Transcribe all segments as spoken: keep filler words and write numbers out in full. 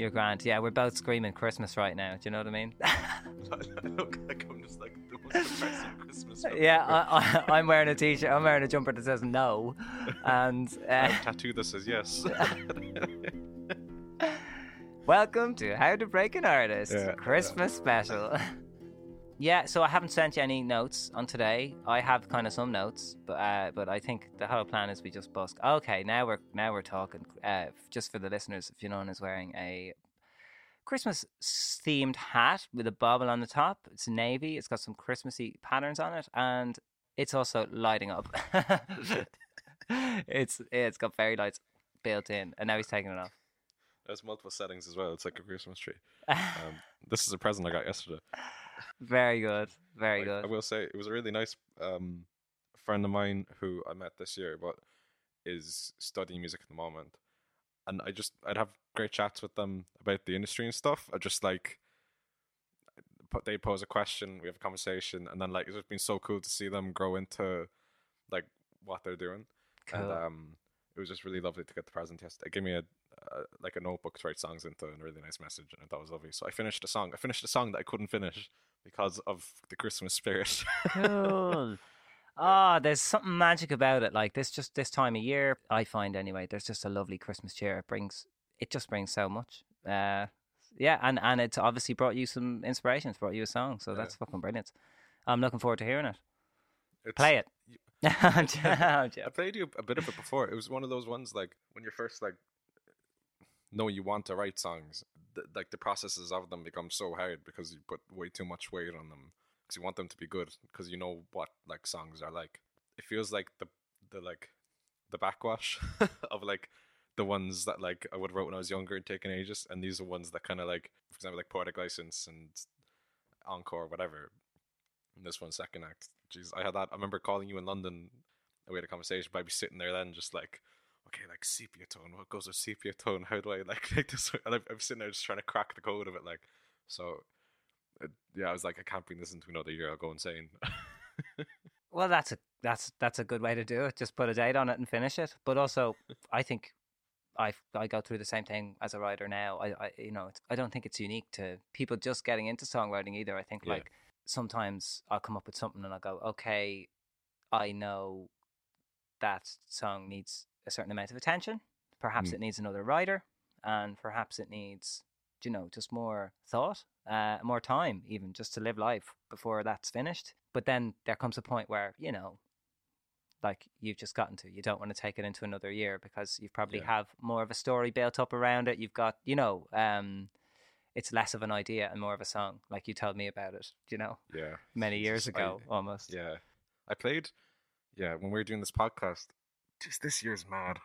You're grand. Yeah, we're both screaming Christmas right now. Do you know what I mean? I look like I'm just like the most depressing Christmas. Yeah, I, I, I'm wearing a t-shirt. I'm wearing a jumper that says no, and uh, a tattoo that says yes. Welcome to How to Break an Artist yeah, Christmas yeah. special. Yeah, so I haven't sent you any notes on today. I have kind of some notes, but uh, but I think the whole plan is we just bust. Okay, now we're now we're talking. Uh, just for the listeners, Fionnán is wearing a Christmas-themed hat with a bobble on the top. It's navy. It's got some Christmassy patterns on it, and it's also lighting up. it's it's got fairy lights built in, and now he's taking it off. There's multiple settings as well. It's like a Christmas tree. Um, this is a present I got yesterday. Very good. Very like, good. I will say it was a really nice um, friend of mine who I met this year, but is studying music at the moment. And I just, I'd have great chats with them about the industry and stuff. I just like, they pose a question, we have a conversation. And then like, it's just been so cool to see them grow into like what they're doing. Cool. And um, it was just really lovely to get the present yesterday. It gave me a, Uh, like a notebook to write songs into and a really nice message, and that was lovely. So I finished a song I finished a song that I couldn't finish because of the Christmas spirit. Cool. Ah, oh, there's something magic about it. Like this, just this time of year, I find anyway, there's just a lovely Christmas cheer. It brings, it just brings so much. Uh, yeah, and, and it's obviously brought you some inspiration. It's brought you a song, so yeah. That's fucking brilliant. I'm looking forward to hearing it. It's... Play it. I played you a bit of it before. It was one of those ones like when you're first like no, you want to write songs. Th- like the processes of them become so hard because you put way too much weight on them. Because you want them to be good. Because you know what like songs are like. It feels like the the like the backwash of like the ones that like I would have wrote when I was younger and taken ages. And these are ones that kind of like, for example, like Poetic License and Encore, whatever. And this one, Second Act. Jeez, I had that. I remember calling you in London. We had a conversation, but I'd be sitting there then, just like, okay, like sepia tone, what goes with sepia tone, how do I like like this, and I'm, I'm sitting there just trying to crack the code of it, like, so it, yeah I was like, I can't bring this into another year, I'll go insane. Well, that's a that's that's a good way to do it. Just put a date on it and finish it. But also I think I I go through the same thing as a writer now. I, I you know it's, I don't think it's unique to people just getting into songwriting either. I think yeah. like sometimes I'll come up with something and I'll go, okay, I know that song needs a certain amount of attention, perhaps mm. it needs another writer, and perhaps it needs, you know, just more thought, uh more time even, just to live life before that's finished. But then there comes a point where, you know, like you've just gotten to, you don't want to take it into another year because you probably yeah. have more of a story built up around it. You've got, you know, um it's less of an idea and more of a song, like you told me about it, you know, yeah many years ago. I, almost yeah I played yeah when we were doing this podcast. Just this year's mad.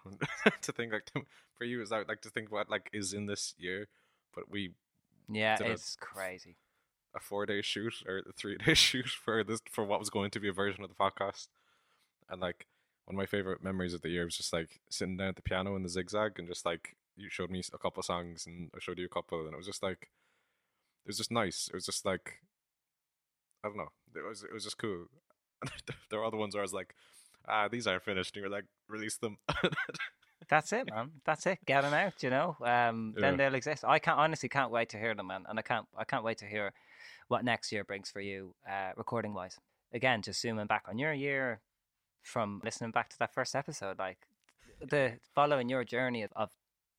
To think like to, for you is that like to think what like is in this year, but we yeah it's a, crazy a four day shoot or a three day shoot for this for what was going to be a version of the podcast. And like one of my favorite memories of the year was just like sitting down at the piano in the zigzag, and just like you showed me a couple of songs and I showed you a couple, and it was just like it was just nice. It was just like I don't know. It was it was just cool. There were other ones where I was like, ah, these aren't finished, and you're like, release them. That's it, man. That's it. Get them out, you know. Um, yeah. Then they'll exist. I can't honestly can't wait to hear them, man. And I can't I can't wait to hear what next year brings for you, uh, recording wise. Again, just zooming back on your year from listening back to that first episode, like the following your journey of, of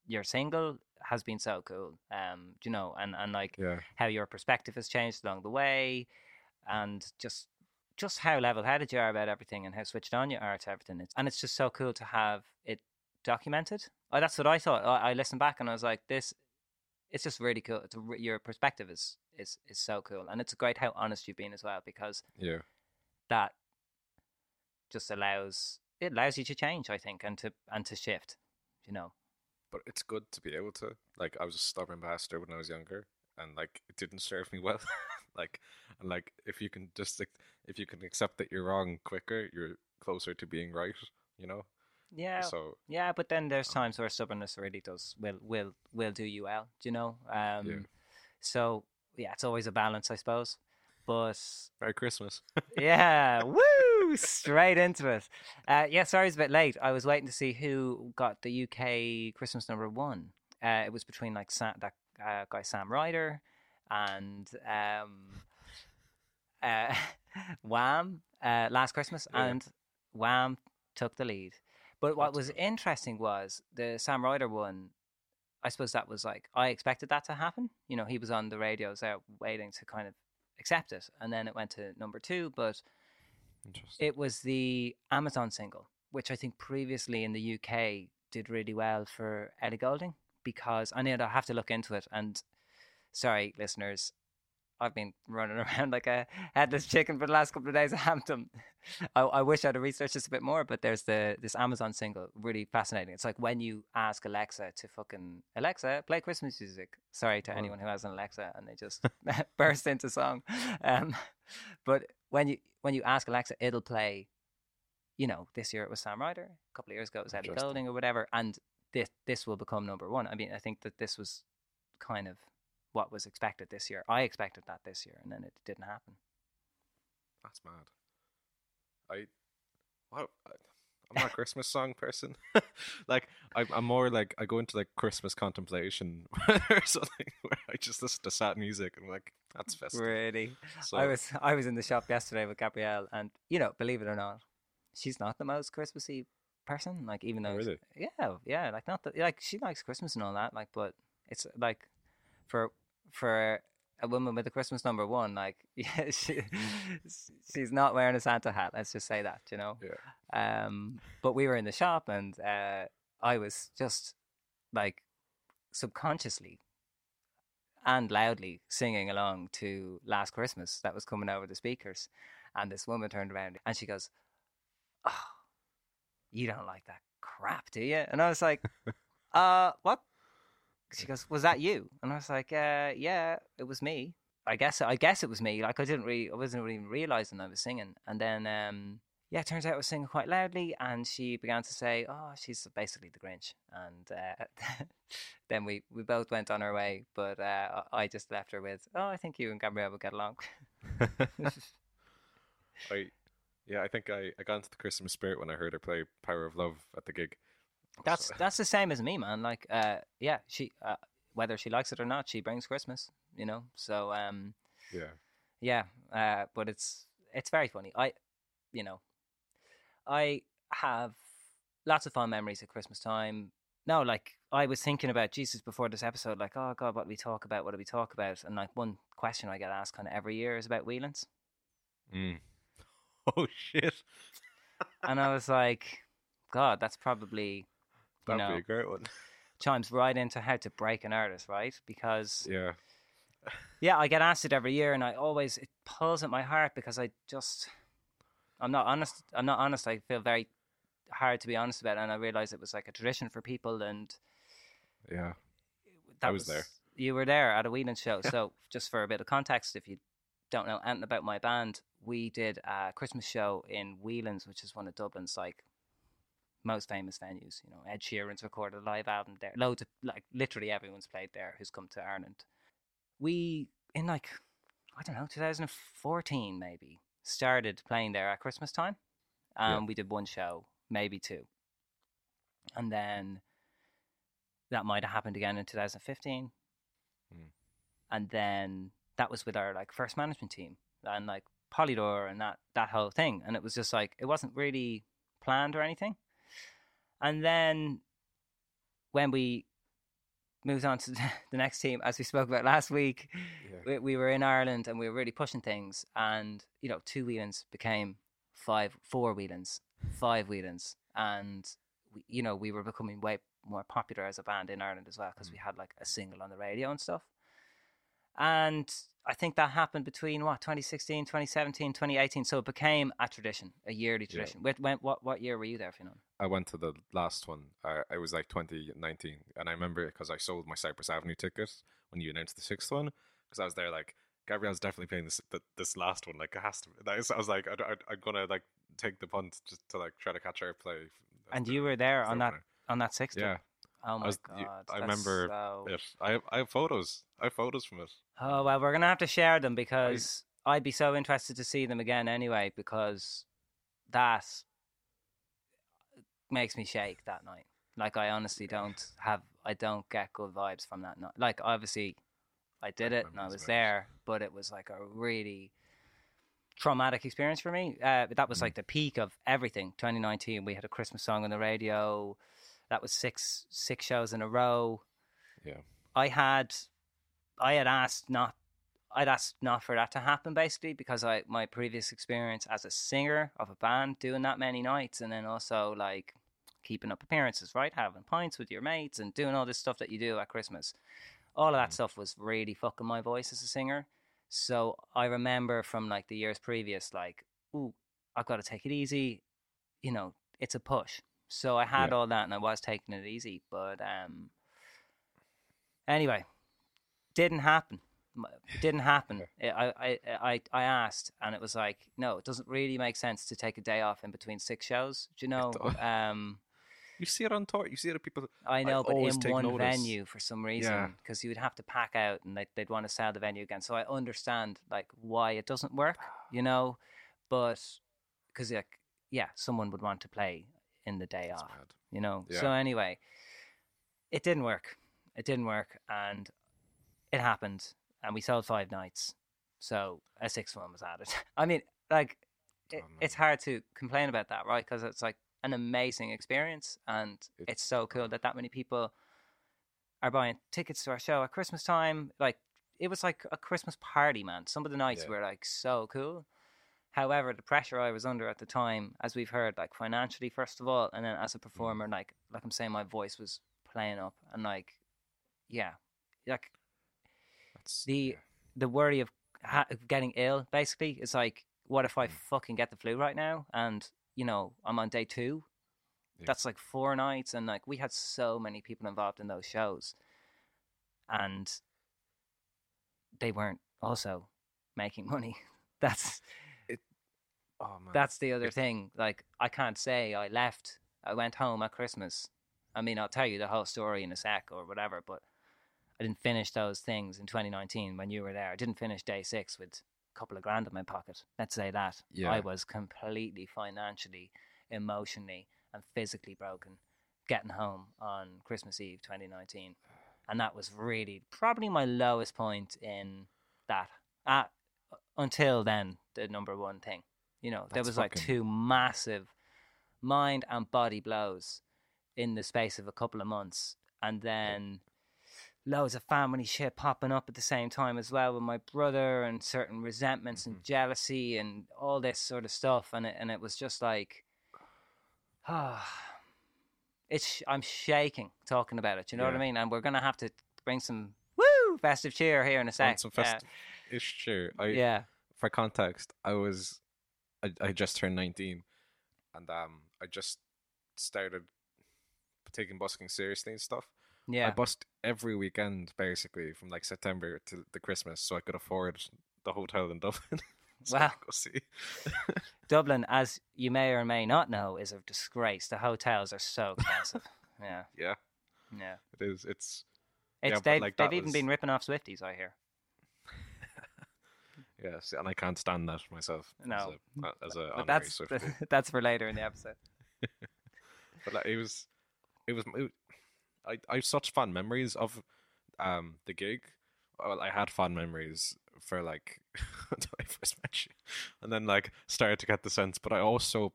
your single has been so cool. Um, you know, and, and like yeah. how your perspective has changed along the way, and just just how level-headed you are about everything and how switched on you are to everything. It's, and it's just so cool to have it documented. Oh, that's what I thought. I, I listened back and I was like, this, it's just really cool. It's a, your perspective is, is, is so cool. And it's great how honest you've been as well, because yeah, that just allows, it allows you to change, I think, and to, and to shift, you know. But it's good to be able to, like, I was a stubborn bastard when I was younger, and like, it didn't serve me well. Like, and like, if you can just like, if you can accept that you're wrong quicker, you're closer to being right, you know. Yeah. So yeah, but then there's times where stubbornness really does will will will do you well, you know. Um, yeah. So yeah, it's always a balance, I suppose. But Merry Christmas. Yeah. Woo! Straight into it. Uh, yeah. Sorry, it's a bit late. I was waiting to see who got the U K Christmas number one. Uh, it was between like Sa- that uh, guy Sam Ryder, and um, uh, Wham uh, last Christmas, yeah. and Wham took the lead. But what That's was cool. interesting was the Sam Ryder one. I suppose that was like, I expected that to happen. You know, he was on the radios out waiting to kind of accept it. And then it went to number two, but it was the Amazon single, which I think previously in the U K did really well for Ellie Goulding, because I know I'll have to look into it. And sorry, listeners, I've been running around like a headless chicken for the last couple of days at Hampton. I, I wish I'd have researched this a bit more, but there's the this Amazon single, really fascinating. It's like when you ask Alexa to fucking, Alexa, play Christmas music. Sorry to oh. anyone who has an Alexa and they just burst into song. Um, but when you when you ask Alexa, it'll play, you know, this year it was Sam Ryder, a couple of years ago it was Ellie Goulding or whatever, and this, this will become number one. I mean, I think that this was kind of what was expected this year. I expected that this year, and then it didn't happen. That's mad. I, I I'm not a Christmas song person. Like I, I'm more like I go into like Christmas contemplation or something, where I just listen to sad music and I'm like, that's festive. Really, so. I was I was in the shop yesterday with Gabrielle, and you know, believe it or not, she's not the most Christmassy person. Like even though, oh, really? yeah, yeah, like not that. Like she likes Christmas and all that. Like, but it's like for. For a woman with a Christmas number one, like yeah, she, she's not wearing a Santa hat. Let's just say that, you know. Yeah. Um, but we were in the shop, and uh, I was just like subconsciously and loudly singing along to "Last Christmas" that was coming over the speakers. And this woman turned around and she goes, "Oh, you don't like that crap, do you?" And I was like, "Uh, what?" She goes, "Was that you?" And I was like, uh, "Yeah, it was me. I guess. I guess it was me. Like I didn't really, I wasn't even realizing I was singing." And then, um, yeah, it turns out I was singing quite loudly, and she began to say, "Oh, she's basically the Grinch." And uh, then we, we both went on our way, but uh, I just left her with, "Oh, I think you and Gabrielle will get along." I, yeah, I think I, I got into the Christmas spirit when I heard her play "Power of Love" at the gig. That's that's the same as me, man. Like, uh, yeah, she uh, whether she likes it or not, she brings Christmas, you know. So, um, yeah, yeah. Uh, but it's it's very funny. I, you know, I have lots of fond memories of Christmas time. No, like I was thinking about Jesus before this episode. Like, oh God, what do we talk about? What do we talk about? And like one question I get asked kind of every year is about Whelans. Mm. Oh shit! And I was like, God, that's probably. That'd you know, be a great one. Chimes right into how to break an artist, right? Because yeah, yeah, I get asked it every year, and I always it pulls at my heart because I just I'm not honest. I'm not honest. I feel very hard to be honest about it, and I realized it was like a tradition for people, and yeah, that I was, was there. You were there at a Whelan show, so just for a bit of context, if you don't know anything about my band, we did a Christmas show in Whelans, which is one of Dublin's like. most famous venues, you know. Ed Sheeran's recorded a live album there. Loads of like literally everyone's played there who's come to Ireland. We in like I don't know, twenty fourteen maybe started playing there at Christmas time, and um, yeah. we did one show, maybe two, and then that might have happened again in twenty fifteen, mm. and then that was with our like first management team and like Polydor and that that whole thing, and it was just like it wasn't really planned or anything. And then when we moved on to the next team, as we spoke about last week, yeah. we, we were in Ireland and we were really pushing things. And, you know, two Whelans became five, four Whelans, five Whelans. And, we, you know, we were becoming way more popular as a band in Ireland as well because mm. we had like a single on the radio and stuff. And I think that happened between, what, twenty sixteen, twenty seventeen, twenty eighteen. So it became a tradition, a yearly tradition. Yeah. When, what what year were you there, Fionnán? I went to the last one. Uh, I was like twenty nineteen. And I remember it because I sold my Cypress Avenue ticket when you announced the sixth one. Because I was there like, Gabrielle's definitely playing this th- this last one. Like, it has to be. That is, I was like, I, I, I'm going to like take the punt just to like try to catch her play. And you were there on that, on that sixth one? Yeah. Oh my I was, God. You, I remember so... it. I have, I have photos. I have photos from it. Oh, well, we're going to have to share them because I... I'd be so interested to see them again anyway, because that makes me shake that night. Like, I honestly don't have, I don't get good vibes from that night. Like, obviously, I did it and I was there, but it was like a really traumatic experience for me. Uh, that was like the peak of everything. twenty nineteen, we had a Christmas song on the radio. That was six six shows in a row. Yeah, I had, I had asked not, I'd asked not for that to happen basically, because I my previous experience as a singer of a band doing that many nights, and then also like keeping up appearances, right, having pints with your mates and doing all this stuff that you do at Christmas. All of that mm. stuff was really fucking my voice as a singer. So I remember from like the years previous, like, ooh, I've got to take it easy. You know, it's a push. So I had yeah. all that, and I was taking it easy. But um, anyway, didn't happen. It didn't happen. It, I, I, I asked, and it was like, no, it doesn't really make sense to take a day off in between six shows. Do you know? Um, you see it on tour. You see it at people. I know, I but in one notice. venue for some reason, because yeah. you would have to pack out, and they'd, they'd want to sell the venue again. So I understand like why it doesn't work, you know, but because like yeah, someone would want to play in the day That's off, bad. you know. Yeah. So anyway, it didn't work. It didn't work, and it happened, and we sold five nights, so a sixth one was added. I mean, like it, oh, it's hard to complain about that, right? Because it's like an amazing experience, and it's, it's so cool that that many people are buying tickets to our show at Christmas time. Like, it was like a Christmas party, man. Some of the nights yeah. were like so cool. However, the pressure I was under at the time, as we've heard, like financially first of all, and then as a performer, like like I'm saying, my voice was playing up, and like yeah, like That's, the yeah. the worry of ha- getting ill. Basically, it's like, what if I mm. fucking get the flu right now? And you know, I'm on day two. Yeah. That's like four nights, and like we had so many people involved in those shows, and they weren't also making money. That's Oh, man. That's the other thing. Like, I can't say I left. I went home at Christmas. I mean, I'll tell you the whole story in a sec or whatever, but I didn't finish those things in twenty nineteen when you were there. I didn't finish day six with a couple of grand in my pocket. Let's say that. Yeah. I was completely financially, emotionally, and physically broken getting home on Christmas Eve twenty nineteen. And that was really probably my lowest point in that. Uh, until then, the number one thing. You know, That's there was like two massive mind and body blows in the space of a couple of months. And then loads of family shit popping up at the same time as well with my brother, and certain resentments mm-hmm. and jealousy and all this sort of stuff. And it, and it was just like, oh, it's I'm shaking talking about it. You know yeah. what I mean? And we're going to have to bring some woo festive cheer here in a sec. Some festive cheer. I, yeah. For context, I was... I, I just turned nineteen, and um, I just started taking busking seriously and stuff. Yeah, I busked every weekend basically from like September to the Christmas, so I could afford the hotel in Dublin. so wow, go see. Dublin, as you may or may not know, is a disgrace. The hotels are so expensive. yeah, yeah, yeah. It is. It's. It's yeah, they've, like, they've even was... been ripping off Swifties, I hear. Yes, and I can't stand that myself. No, as a, as a but that's that's for later in the episode. But like, it was, it was, it, I I have such fond memories of, um, the gig. Well, I had fond memories for like until I first met you, and then like started to get the sense. But I also,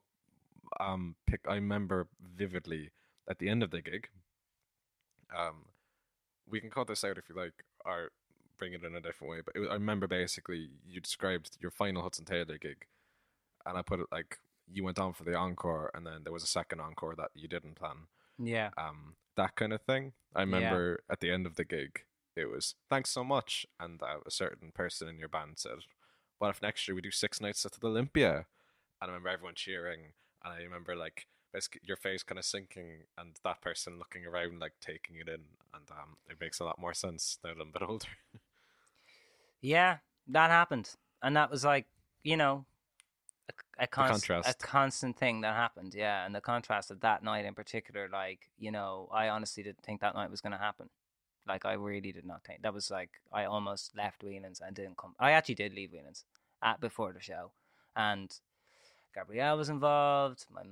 um, pick. I remember vividly at the end of the gig. Um, we can cut this out if you like. Our bring it in a different way, but it was, I remember basically you described your final Hudson Taylor gig, and I put it like you went on for the encore, and then there was a second encore that you didn't plan. Yeah, um, that kind of thing. I remember yeah. at the end of the gig, it was thanks so much, and uh, a certain person in your band said, "What if next year we do six nights at the Olympia?" And I remember everyone cheering, and I remember like basically your face kind of sinking, and that person looking around like taking it in, and um, it makes a lot more sense now that I'm a bit older. Yeah, that happened. And that was like, you know, a, a, const- a constant thing that happened. Yeah, and the contrast of that night in particular, like, you know, I honestly didn't think that night was going to happen. Like, I really did not think. That was like, I almost left Whelan's and didn't come. I actually did leave Whelan's at before the show. And Gabrielle was involved. My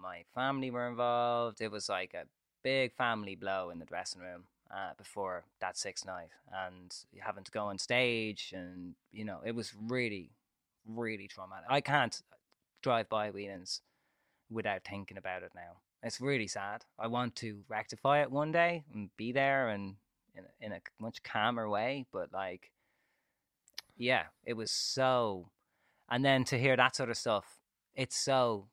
my family were involved. It was like a big family blow in the dressing room uh, before that sixth night, and having to go on stage, and you know, it was really, really traumatic. I can't drive by Whelan's without thinking about it now. It's really sad. I want to rectify it one day and be there and in a, in a much calmer way, but like, yeah, it was so. And then to hear that sort of stuff, it's so.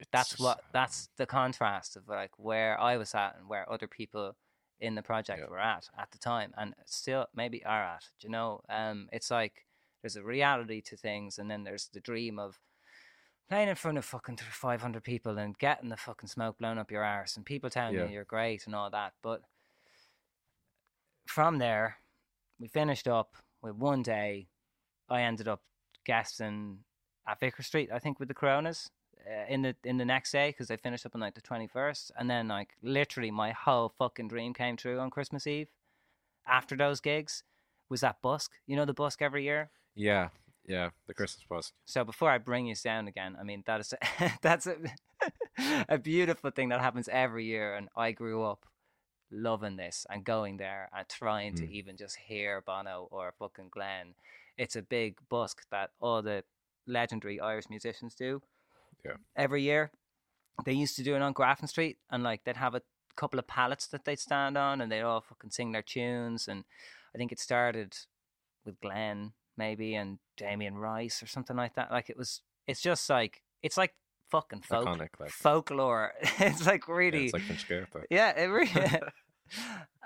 It's that's what. That's the contrast of like where I was at and where other people in the project yeah. were at at the time, and still maybe are at. You know, um, it's like there's a reality to things, and then there's the dream of playing in front of fucking five hundred people and getting the fucking smoke blown up your arse and people telling yeah. you you're great and all that. But from there, we finished up with one day. I ended up guesting at Vicar Street, I think, with the Coronas uh, in the in the next day, because they finished up on like the twenty-first. And then like literally my whole fucking dream came true on Christmas Eve. After those gigs was that busk. You know the busk every year? Yeah. Yeah, the Christmas bus. So before I bring you down again, I mean, that is a, that's a, a beautiful thing that happens every year. And I grew up loving this and going there and trying mm. to even just hear Bono or fucking Glenn. It's a big busk that all the legendary Irish musicians do yeah. every year. They used to do it on Grafton Street, and like they'd have a couple of pallets that they'd stand on and they'd all fucking sing their tunes. And I think it started with Glenn, maybe, and Damian Rice or something like that. Like it was, it's just like, it's like fucking folk, iconic, like. Folklore. It's like really, yeah, it's like Concerto. Yeah, it really.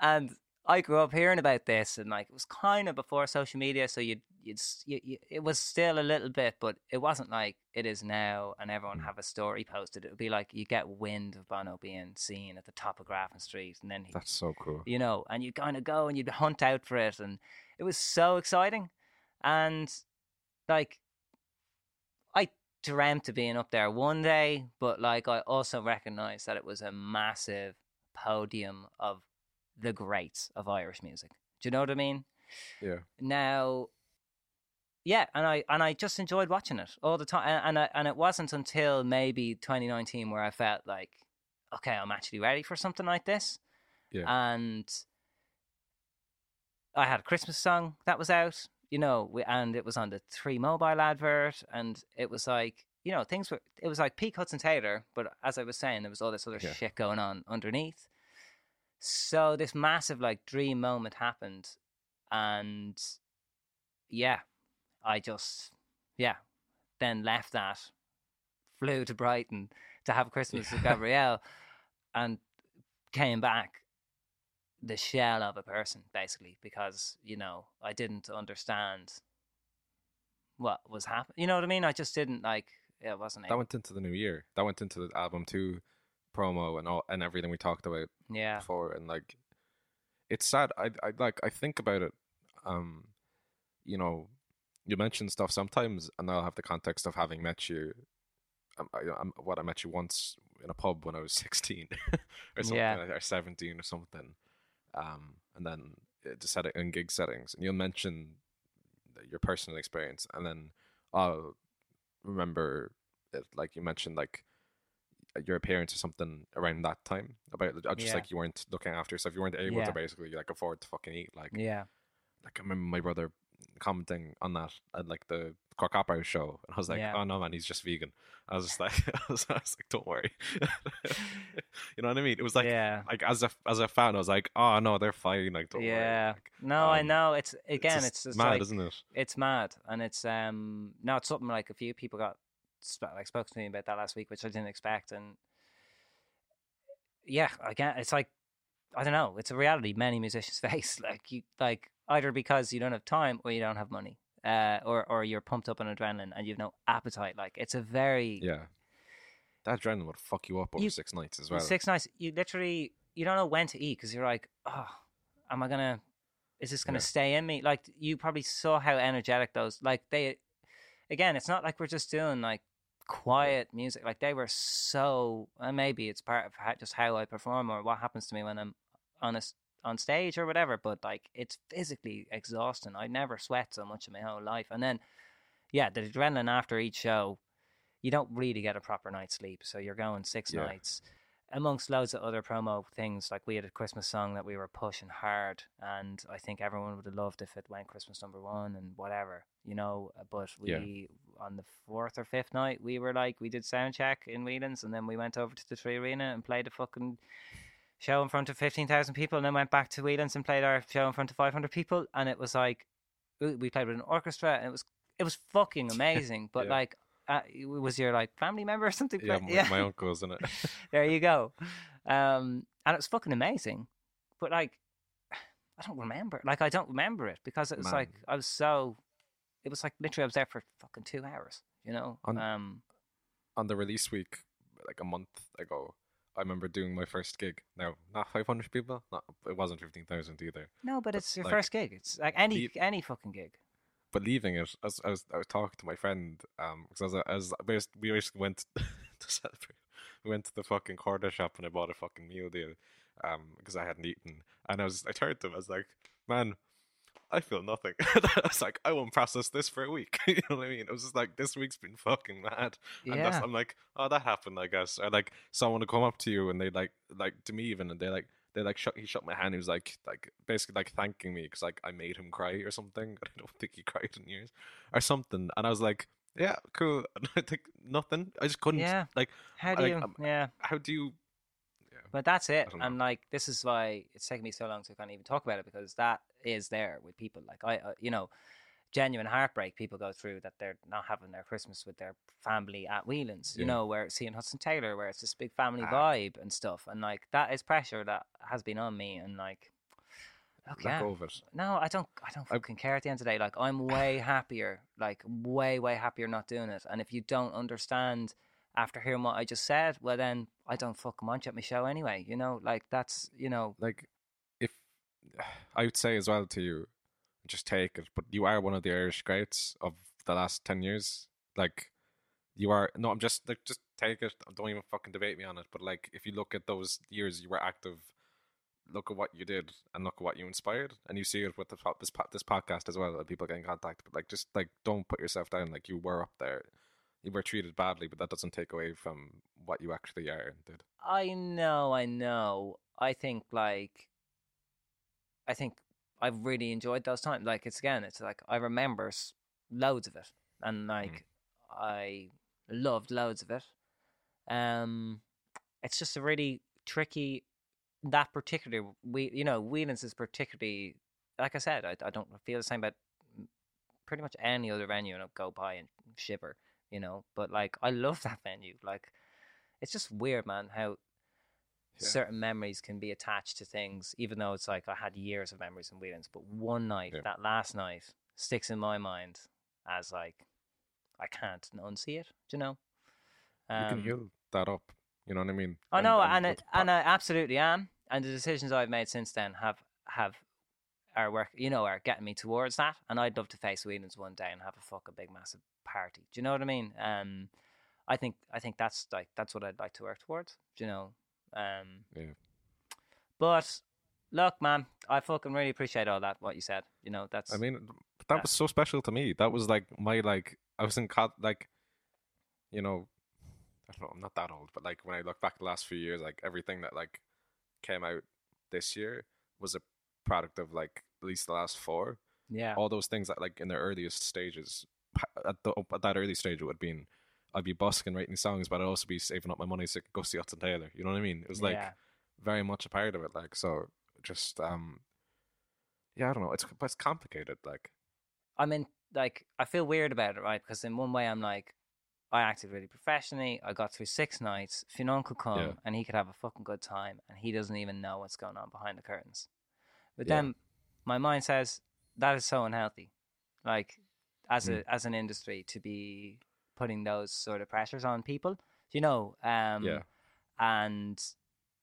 And I grew up hearing about this, and like it was kind of before social media, so you'd, you'd, you, you, it was still a little bit, but it wasn't like it is now, and everyone have a story posted. It would be like you get wind of Bono being seen at the top of Grafton Street, and then he, that's so cool, you know, and you kind of go and you'd hunt out for it, and it was so exciting. And like I dreamt of being up there one day, but like I also recognized that it was a massive podium of the greats of Irish music. Do you know what I mean? Yeah. Now, yeah, and I and I just enjoyed watching it all the time. And and, I, and it wasn't until maybe twenty nineteen where I felt like, okay, I'm actually ready for something like this. Yeah. And I had a Christmas song that was out. You know, we, and it was on the Three Mobile advert, and it was like, you know, things were, it was like peak Hudson Taylor, but as I was saying, there was all this other yeah. shit going on underneath. So this massive, like, dream moment happened, and yeah, I just, yeah, then left that, flew to Brighton to have Christmas with Gabrielle, and came back the shell of a person, basically, because, you know, I didn't understand what was happening. You know what I mean? I just didn't, like, it wasn't... That it. went into the new year. That went into the album two promo and all, and everything we talked about yeah. before. And, like, it's sad. I, I like, I think about it, um, you know, you mention stuff sometimes, and I'll have the context of having met you, I'm, I'm, what, I met you once in a pub when I was sixteen or something, yeah. or seventeen or something. Um, and then just set it in gig settings, and you'll mention your personal experience, and then I'll remember it, like you mentioned, like your appearance or something around that time about just yeah. like you weren't looking after yourself, you weren't able yeah. to basically like afford to fucking eat, like yeah, like I remember my brother commenting on that at like the Cork Opera show, and I was like, yeah. oh no man, he's just vegan. I was just like, I was, I was like, don't worry. You know what I mean? It was like, yeah. like as a as a fan, I was like, oh no, they're fine. Like, don't yeah. worry. Like, no, um, I know. It's again, it's just, it's just mad, like, isn't it? It's mad, and it's um, no, it's something like a few people got like spoke to me about that last week, which I didn't expect, and yeah, again, it's like, I don't know. It's a reality many musicians face, like you, like either because you don't have time or you don't have money. Uh, or or you're pumped up on adrenaline and you've no appetite. Like it's a very yeah. That adrenaline would fuck you up over you, six nights as well. Six nights, you literally you don't know when to eat because you're like, oh, am I gonna? Is this gonna yeah. stay in me? Like you probably saw how energetic those. Like they, again, it's not like we're just doing like quiet music. Like they were so. And maybe it's part of how, just how I perform or what happens to me when I'm on a. on stage or whatever, but like it's physically exhausting. I never sweat so much in my whole life. And then yeah, the adrenaline after each show, you don't really get a proper night's sleep, so you're going six yeah. nights amongst loads of other promo things. Like, we had a Christmas song that we were pushing hard, and I think everyone would have loved if it went Christmas number one and whatever, you know. But we, yeah. on the fourth or fifth night, we were like, we did sound check in Whelan's, and then we went over to the Three Arena and played a fucking show in front of fifteen thousand people, and then went back to Whelan's and played our show in front of five hundred people. And it was like, we played with an orchestra, and it was it was fucking amazing. But yeah. like, Uh, was your like family member or something? Yeah, my, yeah. my uncle's in it. There you go. Um, and it was fucking amazing. But like, I don't remember. Like, I don't remember it because it was Man. like I was so. It was like literally I was there for fucking two hours. You know. On, um, on the release week, like a month ago, I remember doing my first gig. Now, not five hundred people. Not, it wasn't fifteen thousand either. No, but, but it's your like, first gig. It's like any the, any fucking gig. But leaving it, as I was, I was talking to my friend, um, because I was, I was, we basically went to celebrate. We went to the fucking corner shop and I bought a fucking meal deal, um, because I hadn't eaten. And I was, I turned to him, I was like, "Man, I feel nothing." I was like, "I won't process this for a week." You know what I mean? It was just like, this week's been fucking mad. And yeah. that's, I'm like, oh, that happened, I guess. Or like someone would come up to you and they like, like to me even, and they like. They like shut. He shook my hand. He was like, like basically like thanking me because like I made him cry or something. I don't think he cried in years or something. And I was like, yeah, cool. And I think nothing. I just couldn't. Yeah. Like how do I, you? Like, yeah. How do you? Yeah. But that's it. And like this is why it's taken me so long to kind of even talk about it, because that is there with people. Like I, uh, you know, genuine heartbreak people go through that they're not having their Christmas with their family at Whelan's, yeah. you know, where it's seeing Hudson Taylor, where it's this big family ah. vibe and stuff. And like, that is pressure that has been on me. And like, okay, yeah. over it. No, I don't, I don't fucking I... care at the end of the day. Like, I'm way happier, like way, way happier not doing it. And if you don't understand after hearing what I just said, well then I don't fucking munch at my show anyway, you know, like that's, you know, like if I would say as well to you, just take it, but you are one of the Irish greats of the last ten years. Like, you are. No, I'm just like, just take it. Don't even fucking debate me on it. But like, if you look at those years you were active, look at what you did and look at what you inspired, and you see it with the this this podcast as well. And people get in contact, but like, just like, don't put yourself down. Like, you were up there, you were treated badly, but that doesn't take away from what you actually are and did. I know, I know. I think like, I think. I've really enjoyed those times. Like, it's again, it's like I remember loads of it, and like mm. I loved loads of it. Um, it's just a really tricky that particular we, you know, Whelan's is particularly. Like I said, I, I don't feel the same about pretty much any other venue, and I'll go by and shiver, you know. But like, I love that venue. Like, it's just weird, man, how. Yeah. Certain memories can be attached to things, even though it's like I had years of memories in Whelan's, but one night, yeah. that last night, sticks in my mind as like I can't unsee it. Do you know? Um, you can heal that up. You know what I mean? I know, and and, and, it, and I absolutely am. And the decisions I've made since then have have are work. You know, are getting me towards that. And I'd love to face Whelan's one day and have a fucking big massive party. Do you know what I mean? Um, I think I think that's like that's what I'd like to work towards. Do you know? Um, yeah. But look, man, I fucking really appreciate all that what you said. You know, that's. I mean, that uh, was so special to me. That was like my like I was in co- like, you know, I don't know. I'm not that old, but like when I look back the last few years, like everything that like came out this year was a product of like at least the last four. Yeah. All those things that like in their earliest stages, at the at that early stage, it would have been. I'd be busking, writing songs, but I'd also be saving up my money so I could go see Hudson Taylor. You know what I mean? It was like yeah. very much a part of it. Like, so just, um, yeah, I don't know. It's, it's complicated. Like, I mean, like, I feel weird about it, right? Because in one way, I'm like, I acted really professionally. I got through six nights. Fionnán could come yeah. and he could have a fucking good time, and he doesn't even know what's going on behind the curtains. But yeah. then my mind says, that is so unhealthy. Like, as mm. a as an industry, to be. Putting those sort of pressures on people, you know, um, yeah. and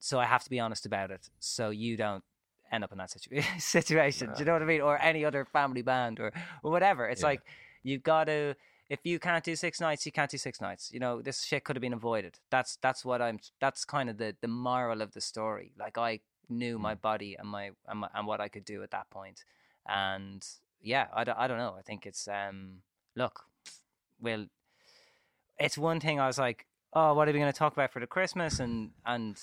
so I have to be honest about it, so you don't end up in that situ- situation. Yeah. Do you know what I mean? Or any other family band or, or whatever. It's yeah. like you've got to. If you can't do six nights, you can't do six nights. You know, this shit could have been avoided. That's that's what I'm. That's kind of the, the moral of the story. Like I knew mm. my body and my, and my and what I could do at that point. And yeah, I don't, I don't know. I think it's um look, we'll. It's one thing I was like, oh, what are we going to talk about for the Christmas? And and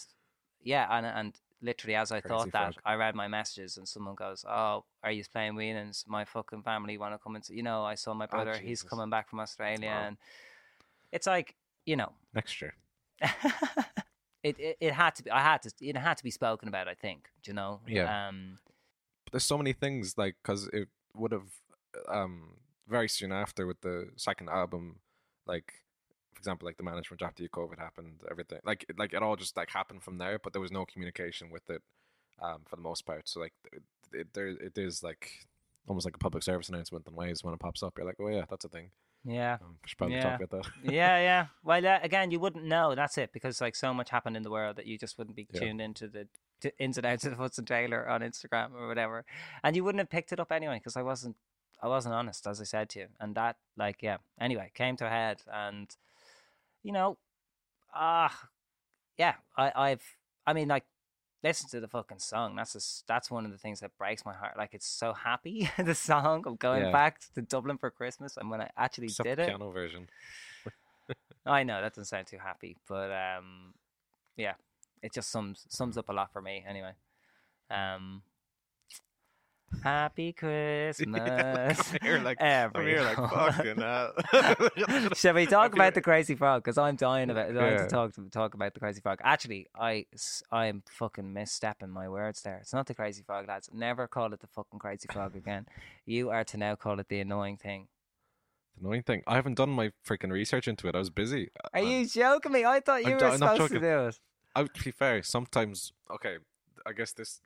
yeah, and and literally as I Crazy thought that, Frog. I read my messages and someone goes, "Oh, are you playing Whelan's? My fucking family want to come and see, you know, I saw my brother, oh, he's coming back from Australia." Wow. And it's like, you know, next year. It, it it had to be. I had to. It had to be spoken about. I think. Do you know? Yeah. Um, but there's so many things, like, because it would have um very soon after with the second album, like for example, like the management after COVID happened, everything like like it all just like happened from there. But there was no communication with it, um, for the most part. So like it, there it is like almost like a public service announcement in ways. When it pops up, you're like, oh yeah, that's a thing. Yeah. Um, we should probably yeah. talk about that. yeah, yeah. Well, uh, again, you wouldn't know. That's it, because like so much happened in the world that you just wouldn't be yeah. tuned into the to ins and outs of Hudson Taylor on Instagram or whatever, and you wouldn't have picked it up anyway because I wasn't, I wasn't honest, as I said to you, and that like yeah. Anyway, came to a head, and you know, ah, uh, yeah. I, I've, I mean, like, listen to the fucking song. That's a, that's one of the things that breaks my heart. Like, it's so happy. The song of going yeah. back to Dublin for Christmas, and when I actually Except did the it, piano version. I know that doesn't sound too happy, but um, yeah, it just sums sums up a lot for me. Anyway, um, Happy Christmas. I'm here like, like fucking hell. Shall we talk about the Crazy Frog? Because I'm dying about dying yeah. to talk to talk about the Crazy Frog. Actually, I I'm fucking misstepping my words there. It's not the Crazy Frog, lads. Never call it the fucking Crazy Frog again. You are to now call it the annoying thing. The annoying thing. I haven't done my freaking research into it. I was busy. Are um, you joking me? I thought you I'm were d- supposed to do it. I would be fair. Sometimes, okay. I guess this.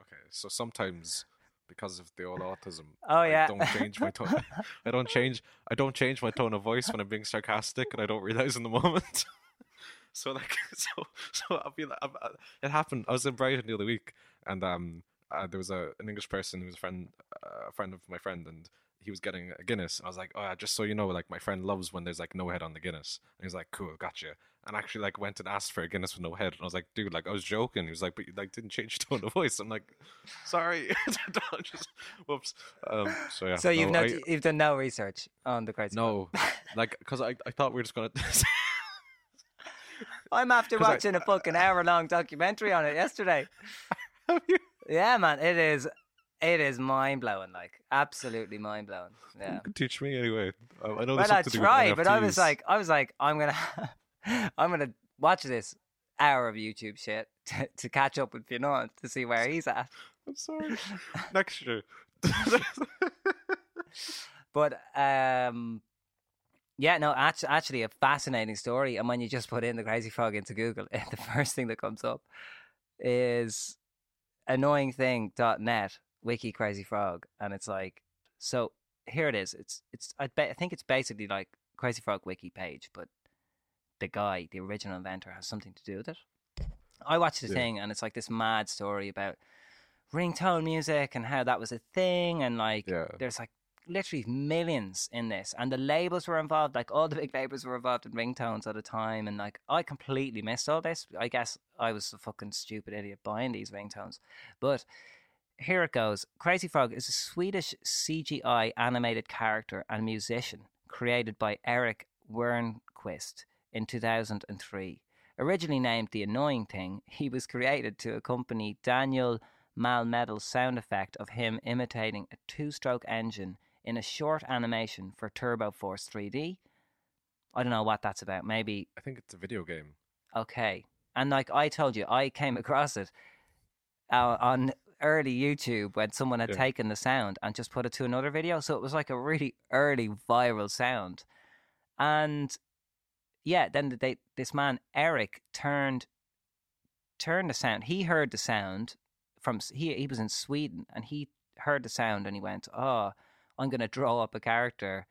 Okay, so sometimes. Because of the old autism, oh yeah, I don't change my tone. I don't change. I don't change my tone of voice when I'm being sarcastic, and I don't realize in the moment. so like, so so I'll be. Like, it happened. I was in Brighton the other week, and um, uh, there was a an English person who was a friend, uh, a friend of my friend, and he was getting a Guinness. And I was like, oh, just so you know, like my friend loves when there's like no head on the Guinness. And he was like, cool, gotcha. And actually, like went and asked for a Guinness with no head. And I was like, dude, like I was joking. He was like, but you like didn't change your tone of voice. I'm like, sorry, just whoops. Um, so yeah. So no, you've not, I, you've done no research on the Crazy Frog. No, like because I I thought we were just gonna. I'm after watching I, a fucking hour long documentary on it yesterday. Have you? Yeah, man, it is. It is mind blowing, like absolutely mind blowing. Yeah, you can teach me anyway. I, I know. Well, I tried, but I was like, I was like, I'm gonna, I'm gonna watch this hour of YouTube shit to, to catch up with Fionnán to see where he's at. I'm sorry, next year. But um, yeah, no, actually, actually, a fascinating story. And when you just put in the Crazy Frog into Google, the first thing that comes up is annoying thing dot net. Wiki Crazy Frog, and it's like, so here it is. It's it's I, be, I think it's basically like Crazy Frog wiki page, but the guy, the original inventor, has something to do with it. I watched the yeah. thing, and it's like this mad story about ringtone music and how that was a thing, and like yeah. there's like literally millions in this, and the labels were involved, like all the big labels were involved in ringtones at a time, and like I completely missed all this. I guess I was a fucking stupid idiot buying these ringtones, but. Here it goes. Crazy Frog is a Swedish C G I animated character and musician created by Eric Wernquist in two thousand three. Originally named The Annoying Thing, he was created to accompany Daniel Malmedal's sound effect of him imitating a two-stroke engine in a short animation for Turbo Force three D. I don't know what that's about. Maybe... I think it's a video game. Okay. And like I told you, I came across it uh, on... early YouTube when someone had yeah. taken the sound and just put it to another video, so it was like a really early viral sound. And yeah, then they, this man Eric turned turned the sound. He heard the sound from he he was in Sweden, and he heard the sound and he went, "Oh, I'm going to draw up a character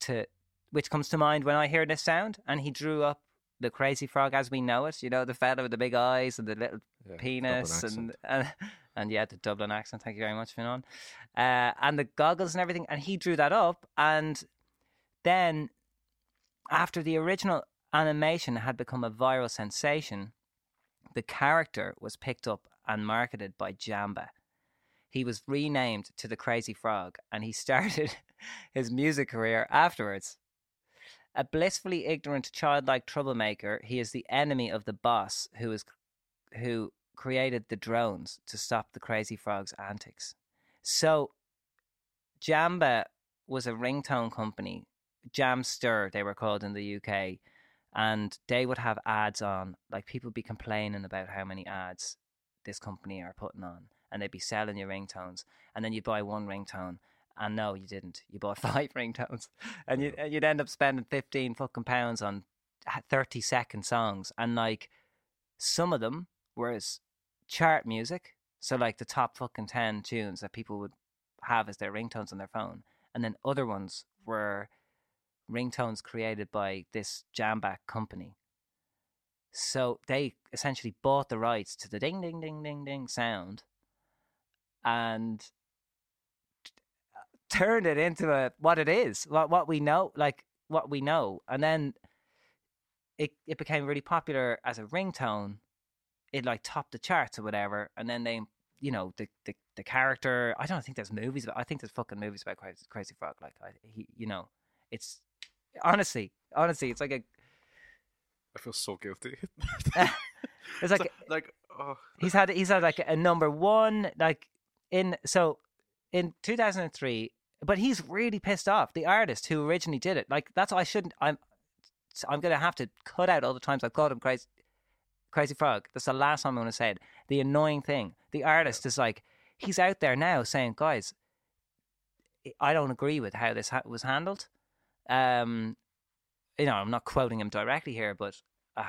to which comes to mind when I hear this sound." And he drew up the Crazy Frog as we know it, you know, the fella with the big eyes and the little yeah, penis and, and and yeah, the Dublin accent. Thank you very much, Fionnán. Uh, and the goggles and everything. And he drew that up. And then after the original animation had become a viral sensation, the character was picked up and marketed by Jamba. He was renamed to the Crazy Frog, and he started his music career afterwards. A blissfully ignorant, childlike troublemaker, he is the enemy of the boss, who is who created the drones to stop the Crazy Frog's antics. So Jamba was a ringtone company, Jamster they were called in the U K, and they would have ads on, like people would be complaining about how many ads this company are putting on, and they'd be selling you ringtones, and then you buy one ringtone, and no, you didn't. You bought five ringtones, and you'd, and you'd end up spending fifteen fucking pounds on thirty-second songs, and like some of them were as chart music, so like the top fucking ten tunes that people would have as their ringtones on their phone, and then other ones were ringtones created by this Jamback company. So they essentially bought the rights to the ding ding ding ding ding sound and t- turned it into a what it is, what what we know, like what we know. And then it it became really popular as a ringtone. It like topped the charts or whatever, and then they, you know, the the, the character. I don't think there's movies, but I think there's fucking movies about Crazy, Crazy Frog. Like I, he, you know, it's honestly, honestly, it's like a. I feel so guilty. it's, it's like, like, oh. he's had he's had like a number one, like in so in two thousand three. But he's really pissed off the artist who originally did it. Like that's why I shouldn't. I'm I'm gonna have to cut out all the times I've called him Crazy Crazy Frog. That's the last time I'm gonna say it. The annoying thing, the artist is like he's out there now saying, guys, I don't agree with how this ha- was handled. Um. You know, I'm not quoting him directly here, but uh,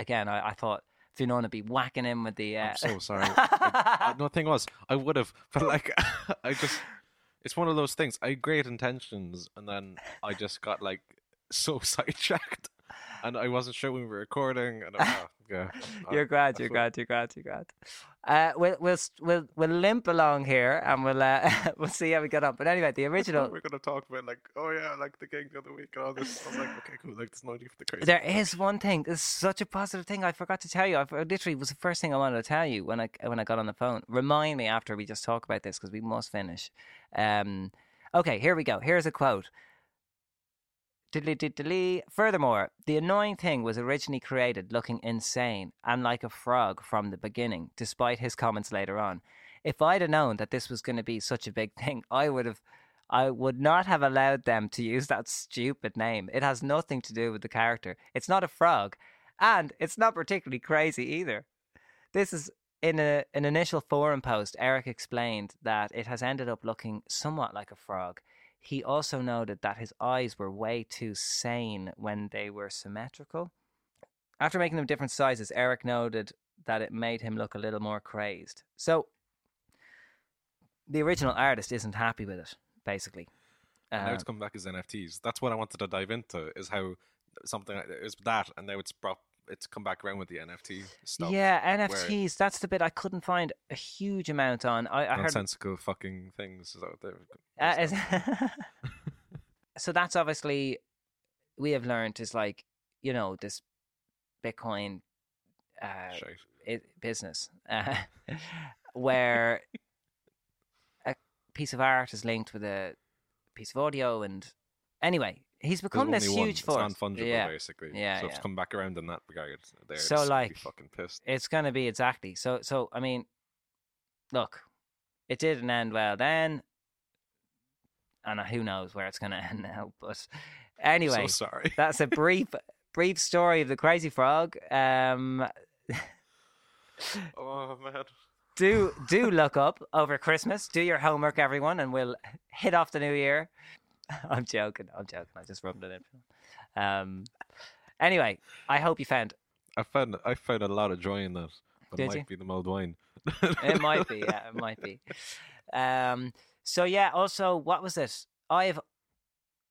again, I, I thought Fionnán would be whacking him with the. Uh... I'm so sorry. I, I, no, the thing was, I would have, but like, I just, it's one of those things. I had great intentions, and then I just got like so sidetracked, and I wasn't sure we were recording. And I, uh, yeah, you're I, glad, you're what... glad, you're glad, you're glad. Uh, we'll we'll we'll we'll limp along here, and we'll uh, we'll see how we get on. But anyway, the original we're going to talk about, like, oh yeah, like the gig the other week and all this. I was like, okay, cool. Like, there's no need for the crazy. There thing. Is one thing. It's such a positive thing. I forgot to tell you. I literally was the first thing I wanted to tell you when I when I got on the phone. Remind me after we just talk about this because we must finish. Um, okay, here we go. Here's a quote. Furthermore, the annoying thing was originally created looking insane and like a frog from the beginning, despite his comments later on. If I'd have known that this was going to be such a big thing, I would have, I would not have allowed them to use that stupid name. It has nothing to do with the character. It's not a frog, and it's not particularly crazy either. This is in a, an initial forum post. Eric explained that it has ended up looking somewhat like a frog. He also noted that his eyes were way too sane when they were symmetrical. After making them different sizes, Eric noted that it made him look a little more crazed. So, the original artist isn't happy with it, basically. And now uh, it's come back as N F Ts. That's what I wanted to dive into, is how something like that, is that, and now it's brought, it's come back around with the N F T stuff. Yeah, N F Ts, it, that's the bit I couldn't find a huge amount on. I, I nonsensical heard, fucking things. Is that uh, is, so that's obviously, we have learned is like, you know, this Bitcoin uh, it, business uh, where a piece of art is linked with a piece of audio, and anyway... He's become this huge one. Force. It's non-fungible, yeah. basically. Yeah, so yeah. It's come back around in that regard. There, so it's like, gonna be fucking pissed. It's gonna be exactly. So, so I mean, look, it didn't end well then, and who knows where it's gonna end now. But anyway, so sorry. That's a brief, brief story of the Crazy Frog. Um, oh man. Do do look up over Christmas. Do your homework, everyone, and we'll hit off the new year. I'm joking. I'm joking. I just rubbed it in. Um. Anyway, I hope you found. I found. I found a lot of joy in that. But Did it might you? be the mulled wine. It might be. Yeah, it might be. Um. So yeah. Also, what was it? I've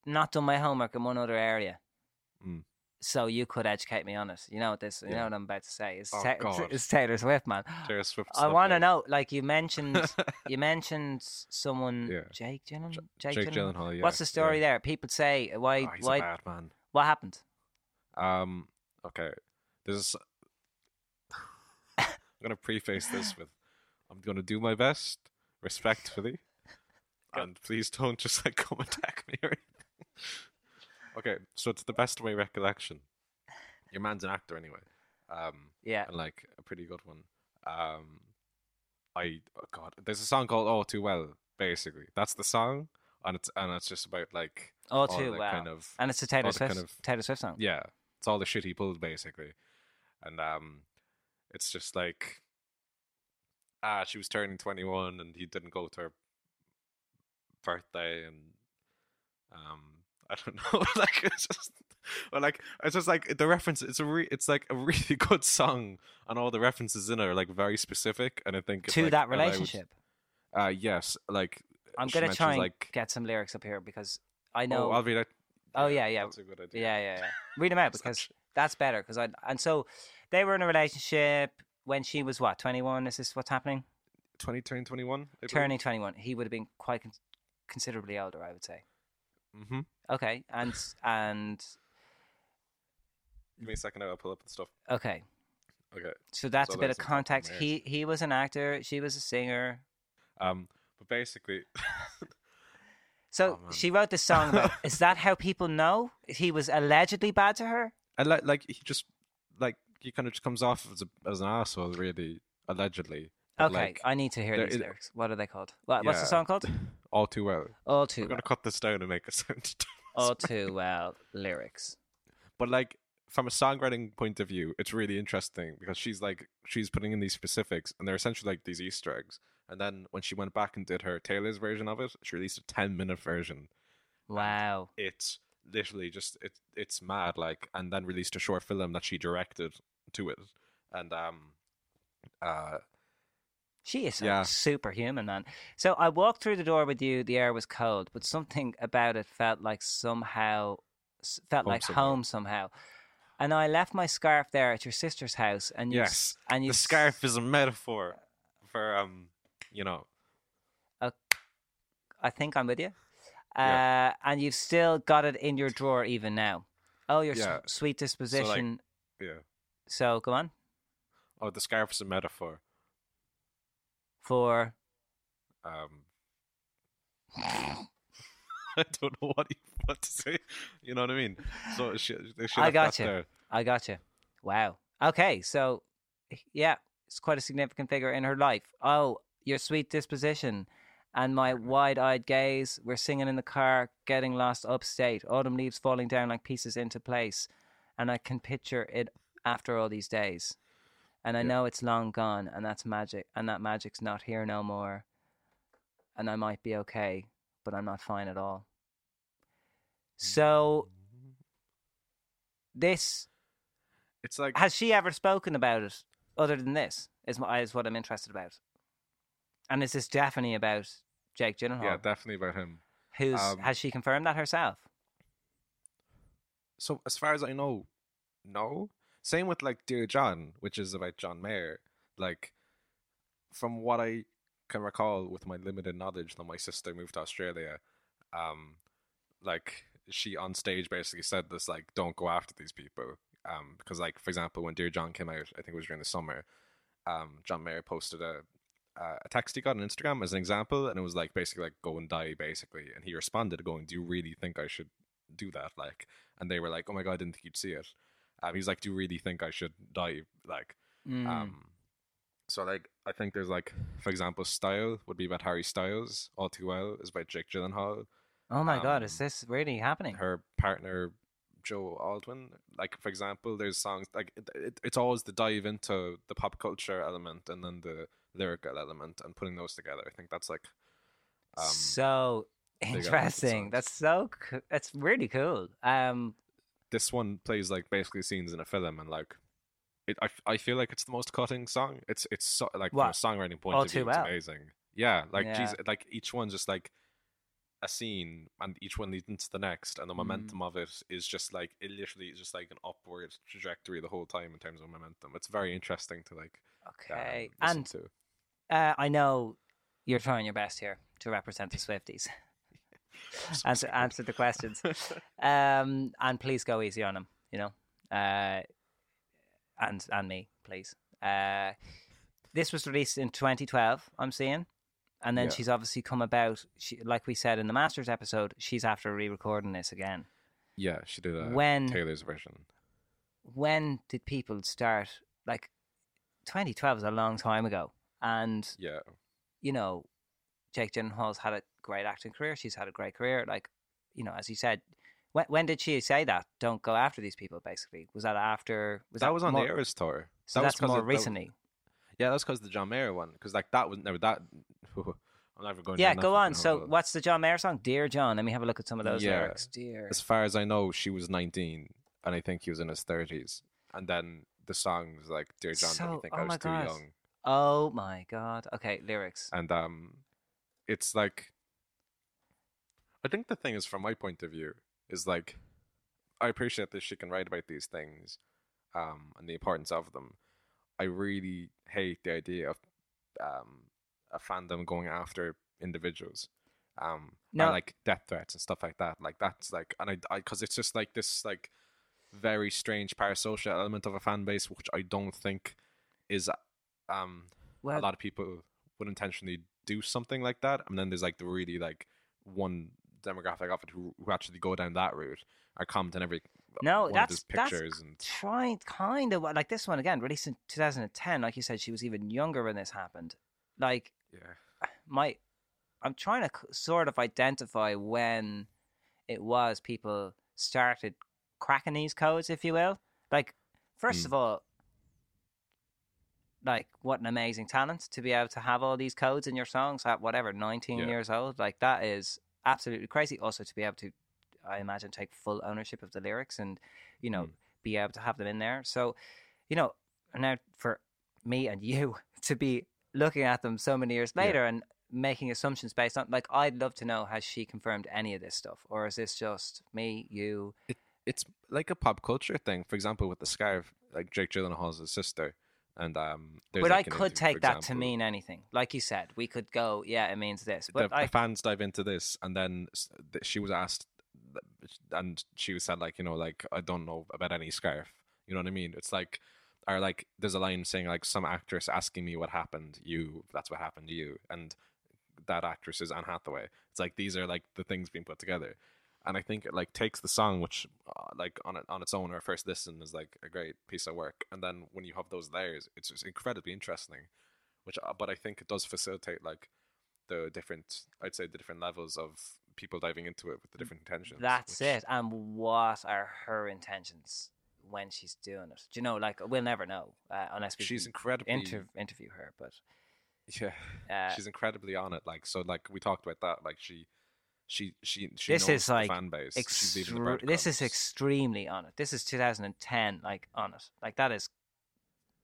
not done my homework in one other area. Mm. So you could educate me on it. You know what this. You yeah. know what I'm about to say. It's, oh, ta- God. it's Taylor Swift, man. Taylor Swift. I want to know. Like you mentioned, you mentioned someone. Yeah. Jake Gyllenhaal. Jake, Jake Gyllenhaal. Gyllenhaal yeah. What's the story yeah. there? People say why? Oh, he's why? A bad man. What happened? Um. Okay. There's. I'm gonna preface this with, I'm gonna do my best respectfully, and please don't just like come attack me or anything. Okay, so to the best of my recollection, your man's an actor anyway, Um, yeah. And like a pretty good one. Um, I oh God, there's a song called All Too Well. Basically, that's the song, and it's and it's just about like All Too Well, kind of, and it's a Taylor Swift kind of, Taylor Swift song. Yeah, it's all the shit he pulled basically, and um, it's just like ah, she was turning twenty-one, and he didn't go to her birthday, and um, I don't know, like it's just. Or like it's just like the reference it's a re, it's like a really good song and all the references in it are like very specific and I think to like, that relationship would, uh yes like I'm gonna try and like, get some lyrics up here because I know oh, I'll read it. oh yeah yeah that's a good idea. yeah yeah yeah read them out because that's better because I and so they were in a relationship when she was what twenty-one is this what's happening twenty turning twenty-one turning twenty-one he would have been quite con- considerably older I would say mm-hmm okay and and give me a second, I'll pull up the stuff. Okay. Okay. So that's so a bit that's of context. He he was an actor. She was a singer. Um, but basically... so oh, she wrote this song about, is that how people know? He was allegedly bad to her? I like, like he just, like, he kind of just comes off as, a, as an asshole, really, allegedly. But okay, like, I need to hear these it, lyrics. What are they called? What, yeah. What's the song called? All Too Well. All Too Well. We're going to cut this down and make a sound. All Too Well lyrics. But like... From a songwriting point of view, it's really interesting because she's like she's putting in these specifics, and they're essentially like these Easter eggs. And then when she went back and did her Taylor's version of it, she released a ten-minute version. Wow! It's literally just it it's mad, like, and then released a short film that she directed to it. And um, uh, she is yeah. superhuman, man. So I walked through the door with you. The air was cold, but something about it felt like somehow felt home like somewhere. home somehow. And I left my scarf there at your sister's house. And you, yes, and you, the scarf is a metaphor for, um, you know. Uh, I think I'm with you. Uh, yeah. And you've still got it in your drawer even now. Oh, your yeah. s- sweet disposition. So like, yeah. So, go on. Oh, the scarf is a metaphor. For? Um. I don't know what, he, what to say. You know what I mean? So she, they I got you. There. I got you. Wow. Okay. So, yeah, it's quite a significant figure in her life. Oh, your sweet disposition and my wide-eyed gaze. We're singing in the car, getting lost upstate. Autumn leaves falling down like pieces into place. And I can picture it after all these days. And I yeah. know it's long gone, and that's magic. And that magic's not here no more. And I might be okay, but I'm not fine at all. So this it's like has she ever spoken about it other than this is, my, is what I'm interested about. And is this definitely about Jake Gyllenhaal? Yeah, definitely about him. Who's um, has she confirmed that herself? So as far as I know, no. Same with like Dear John, which is about John Mayer. Like from what I can recall with my limited knowledge that my sister moved to Australia, um, like she on stage basically said this, like, don't go after these people. Um, because like, for example, when Dear John came out, I think it was during the summer, um, John Mayer posted a, uh, a text he got on Instagram as an example. And it was like, basically like, go and die basically. And he responded going, do you really think I should do that? Like, and they were like, oh my God, I didn't think you'd see it. Um, he's like, do you really think I should die? Like, mm. um, so like, I think there's like, for example, Style would be about Harry Styles. All Too Well is about Jake Gyllenhaal. Oh my um, God, is this really happening? Her partner, Joe Aldwin. Like, for example, there's songs, like, it, it, it's always the dive into the pop culture element and then the lyrical element and putting those together. I think that's, like... Um, so interesting. That's so... Co- that's really cool. Um, This one plays, like, basically scenes in a film and, like, it, I, I feel like it's the most cutting song. It's, it's so, like, what? From a songwriting point All of view, well. It's amazing. Yeah, like, yeah. Geez, like, each one's just, like... a scene and each one leads into the next and the momentum mm. of it is just like it literally is just like an upward trajectory the whole time in terms of momentum. It's very interesting to like okay uh, and to. Uh, I know you're trying your best here to represent the Swifties and to answer the questions um, and please go easy on them, you know, uh, and and me please. Uh, this was released in twenty twelve I'm seeing. And then yeah. she's obviously come about, she, like we said in the Masters episode, she's after re-recording this again. Yeah, she did a when, Taylor's version. when did people start, like, twenty twelve is a long time ago. And, yeah, you know, Jake Gyllenhaal's had a great acting career. She's had a great career. Like, you know, as you said, when, when did she say that? Don't go after these people, basically. Was that after? Was that, that was on more, the Eras tour. So that that's was more of, recently. That was, yeah, that's because the John Mayer one. Because, like, that was never that. I'm never going yeah, to go on. So what's the John Mayer song? Dear John. Let me have a look at some of those yeah. lyrics. Dear. As far as I know, she was nineteen and I think he was in his thirties. And then the song was like, Dear John, so, I think oh I was too God. young. Oh my God. Okay, lyrics. And um, it's like, I think the thing is, from my point of view, is like, I appreciate that she can write about these things um, and the importance of them. I really hate the idea of um, a fandom going after individuals, um, no. and like death threats and stuff like that. Like that's like, and I, I, cause it's just like this like very strange parasocial element of a fan base, which I don't think is, um, well, a lot of people would intentionally do something like that. And then there's like the really like one demographic of it who, who actually go down that route or comment on every no, one that's, of his pictures. That's and trying kind of like this one again, released in two thousand ten. Like you said, she was even younger when this happened. Like, yeah. my, I'm trying to sort of identify when it was people started cracking these codes, if you will. Like, first mm. of all, like, what an amazing talent to be able to have all these codes in your songs at whatever, nineteen yeah. years old. Like, that is absolutely crazy. Also, to be able to, I imagine, take full ownership of the lyrics and, you know, mm. be able to have them in there. So, you know, now for me and you to be looking at them so many years later yeah. and making assumptions based on, like, I'd love to know, has she confirmed any of this stuff, or is this just me, you? It, it's like a pop culture thing. For example, with the scarf, like Jake Gyllenhaal's sister, and um. But like I could take that example. to mean anything. Like you said, we could go, yeah, it means this. But the, I, the fans dive into this, and then she was asked, and she said, like, you know, like, I don't know about any scarf. You know what I mean? It's like. Or like, there's a line saying like, some actress asking me what happened, you, that's what happened to you, and that actress is Anne Hathaway. It's like, these are like the things being put together, and I think it like takes the song, which uh, like on it, on its own or first listen is like a great piece of work, and then when you have those layers, it's just incredibly interesting. Which, uh, but I think it does facilitate like the different, I'd say the different levels of people diving into it with the different intentions. That's which... it. And what are her intentions when she's doing it? Do you know, like, we'll never know uh, unless we she's incredibly inter- interview her, but yeah uh, she's incredibly on it. Like, so like we talked about that, like she she she, she this knows is like fan base. Ext- she's the this is extremely on it. This is two thousand ten, like, on it. Like, that is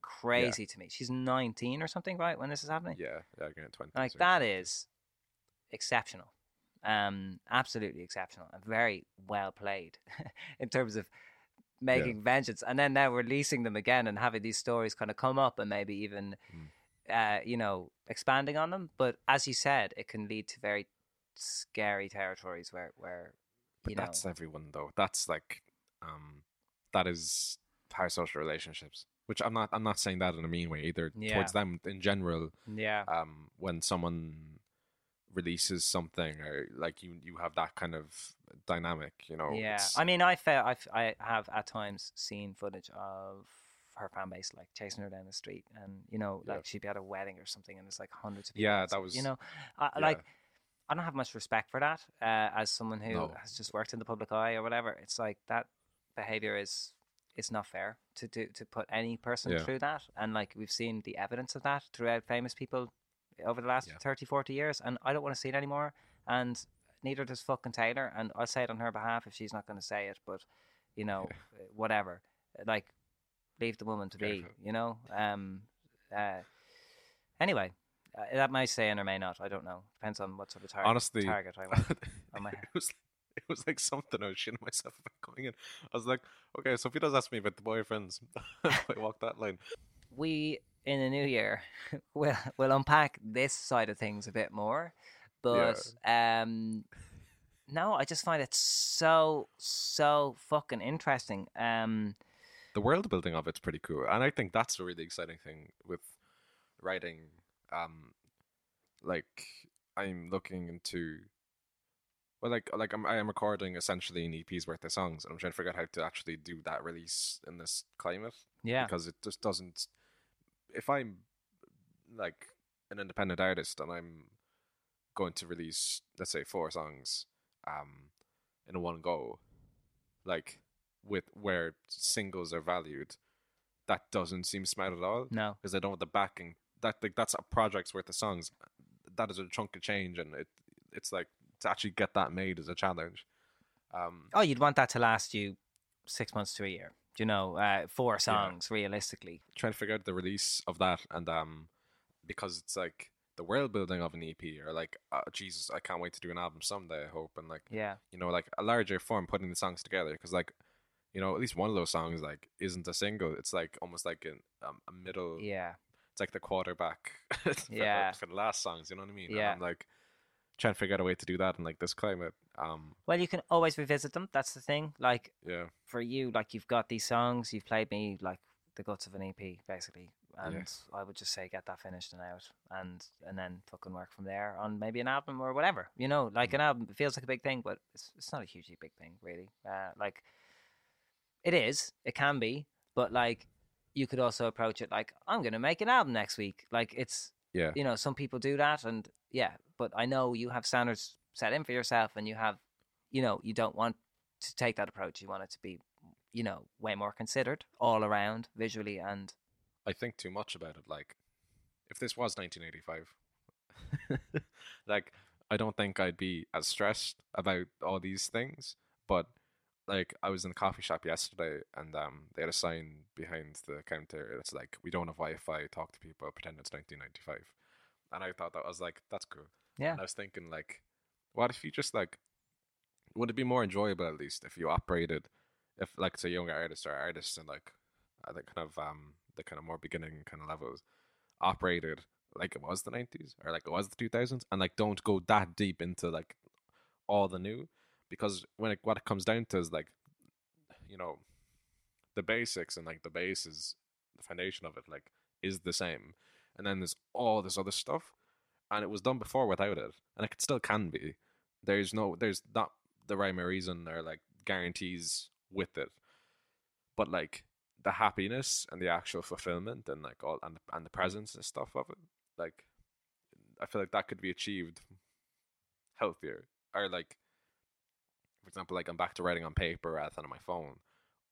crazy yeah. to me. She's nineteen or something, right, when this is happening? Yeah, yeah, again, twenty. Like, that is exceptional. Um absolutely exceptional, and very well played in terms of making yeah. vengeance, and then now releasing them again and having these stories kind of come up and maybe even mm. uh you know, expanding on them. But as you said, it can lead to very scary territories where where you but know that's everyone though. That's like um that is parasocial relationships, which i'm not i'm not saying that in a mean way either yeah. towards them in general. Yeah um when someone releases something, or like you you have that kind of dynamic, you know. Yeah, I mean, I felt I've, I have at times seen footage of her fan base like chasing her down the street, and you know, like yeah. she'd be at a wedding or something, and it's like hundreds of people. Yeah, that was, you know, I, yeah. like I don't have much respect for that uh, as someone who no. has just worked in the public eye or whatever. It's like, that behavior is it's not fair to do to put any person yeah. through that, and like we've seen the evidence of that throughout famous people over the last yeah. thirty, forty years, and I don't want to see it anymore, and neither does fucking Taylor, and I'll say it on her behalf if she's not going to say it, but you know, yeah. whatever, like, leave the woman to Careful. be, you know. Um. Uh. Anyway, uh, that may say in or may not, I don't know, depends on what sort of tar- Honestly, target I want on my head. It was, it was like something I was shitting myself about going in. I was like, okay, so if he does ask me about the boyfriends, I walk that line. We... in the new year, we'll, we'll unpack this side of things a bit more. But yeah. um, no, I just find it so, so fucking interesting. Um, the world building of it's pretty cool. And I think that's the really exciting thing with writing. Um, like, I'm looking into... Well, like, like I'm, I am recording essentially an E P's worth of songs, and I'm trying to figure out how to actually do that release in this climate. Yeah, because it just doesn't. If I'm like an independent artist and I'm going to release, let's say, four songs, um, in one go, like with where singles are valued, that doesn't seem smart at all. No, because I don't have the backing. That like that's a project's worth of songs. That is a chunk of change, and it it's like. To actually get that made is a challenge. Um, oh, you'd want that to last you six months to a year. You know, uh, four songs, yeah. Realistically. Trying to figure out the release of that, and um, because it's like the world building of an E P, or like, oh, Jesus, I can't wait to do an album someday, I hope. And like, yeah, you know, like a larger form, putting the songs together. Because like, you know, at least one of those songs like isn't a single. It's like almost like an, um, a middle. Yeah. It's like the quarterback yeah. for the last songs, you know what I mean? Yeah. And I'm like, trying to figure out a way to do that in like this climate. Um, well, you can always revisit them. That's the thing. Like, yeah. For you, like you've got these songs. You've played me like the guts of an E P, basically. And yes. I would just say get that finished and out, and and then fucking work from there on maybe an album or whatever. You know, like mm-hmm. an album it feels like a big thing, but it's it's not a hugely big thing, really. Uh, like it is, it can be, but like you could also approach it like I'm gonna make an album next week. Like it's yeah, you know, some people do that, and yeah. But I know you have standards set in for yourself, and you have, you know, you don't want to take that approach. You want it to be, you know, way more considered all around visually. And I think too much about it. Like, if this was nineteen eighty-five, like, I don't think I'd be as stressed about all these things. But like, I was in the coffee shop yesterday, and um, they had a sign behind the counter that's like, we don't have Wi-Fi, talk to people, pretend it's nineteen ninety-five. And I thought that, I was like, that's cool. Yeah. And I was thinking, like, what if you just, like, would it be more enjoyable, at least, if you operated, if, like, it's a younger artist or artists and, like, the kind of, um, the kind of more beginning kind of levels operated like it was the nineties or like it was the two thousands, and, like, don't go that deep into, like, all the new, because when it, what it comes down to is, like, you know, the basics and, like, the base is the foundation of it, like, is the same. And then there's all this other stuff, and it was done before without it, and it still can be. There's no, there's not the rhyme or reason or like guarantees with it, but like the happiness and the actual fulfillment and like all and the, and the presence and stuff of it, like I feel like that could be achieved healthier. Or like, for example, like I'm back to writing on paper rather than on my phone.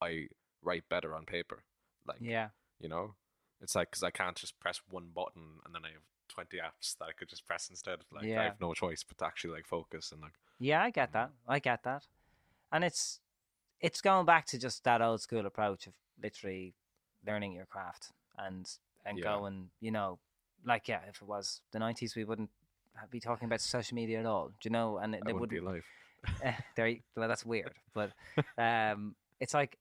I write better on paper. Like yeah, you know. It's like, because I can't just press one button and then I have twenty apps that I could just press instead. Like yeah. I have no choice but to actually like focus and like. Yeah, I get that. I get that, and it's it's going back to just that old school approach of literally learning your craft and and yeah. going. You know, like yeah, if it was the nineties, we wouldn't be talking about social media at all. Do you know? And it, they wouldn't, wouldn't be alive. uh, there, well, that's weird, but um, it's like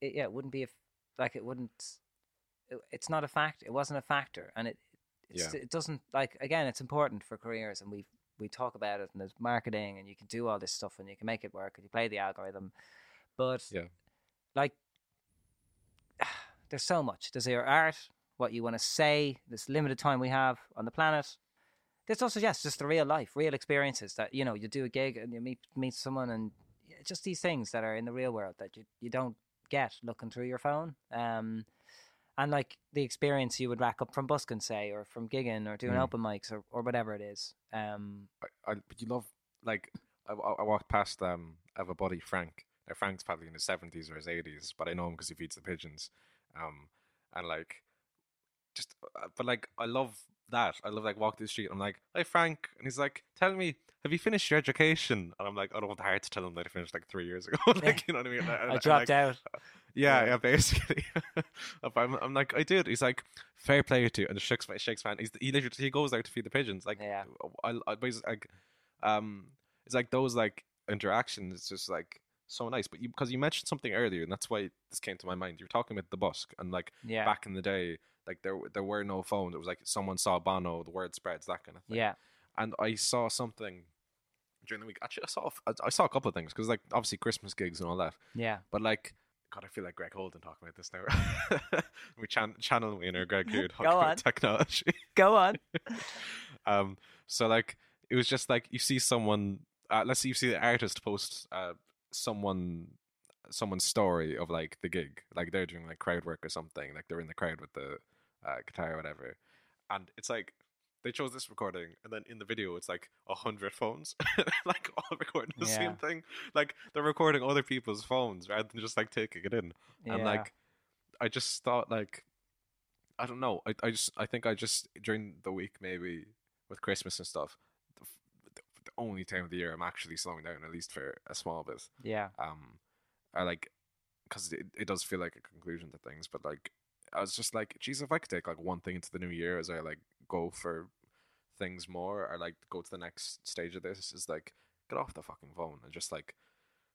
it, yeah, it wouldn't be if like it wouldn't. It's not a fact. It wasn't a factor, and it it's, yeah. it doesn't like again. It's important for careers, and we we talk about it. And there's marketing, and you can do all this stuff, and you can make it work, and you play the algorithm. But yeah. like, there's so much. There's your art, what you want to say. This limited time we have on the planet. There's also yes, just the real life, real experiences that you know. You do a gig, and you meet meet someone, and just these things that are in the real world that you you don't get looking through your phone. Um. And like the experience you would rack up from busking, say, or from gigging, or doing mm. open mics, or, or whatever it is. Um, I, I you love like I, I walked past um I have a buddy Frank. Now Frank's probably in his seventies or his eighties, but I know him because he feeds the pigeons. Um, and like just but like I love that. I love like walk through the street. And I'm like, hey Frank, and he's like, tell me, have you finished your education? And I'm like, I don't have the heart to tell him that I finished like three years ago. Like you know what I mean? And, I dropped like, out. Yeah, yeah, basically. I'm, I'm like, I did. He's like, fair play to you, and shakes my shakes man. He's he literally he goes out to feed the pigeons. Like, yeah. I, I, like, um, it's like those like interactions. It's just like so nice. But because you, you mentioned something earlier, and that's why this came to my mind. You were talking about the busk, and like yeah. back in the day, like there there were no phones. It was like someone saw Bono, the word spreads, that kind of thing. Yeah. And I saw something during the week. Actually, I saw I saw a couple of things because like obviously Christmas gigs and all that. Yeah. But like. God, I feel like Greg Holden talking about this now. we chan- channel winner Greg Holden talking about technology. Go on. um, so like it was just like you see someone uh, let's see, you see the artist post uh, someone someone's story of like the gig, like they're doing like crowd work or something, like they're in the crowd with the uh, guitar or whatever, and it's like they chose this recording, and then in the video it's like a hundred phones, like all recording the yeah. same thing, like they're recording other people's phones rather than just like taking it in. Yeah. And like I just thought, like, I don't know, I I just I think I just during the week, maybe with Christmas and stuff, the, the, the only time of the year I'm actually slowing down, at least for a small bit. Yeah. Um, I like, because it, it does feel like a conclusion to things, but like I was just like, geez, if I could take like one thing into the new year as I like go for things more, or like go to the next stage of this, is like get off the fucking phone and just like,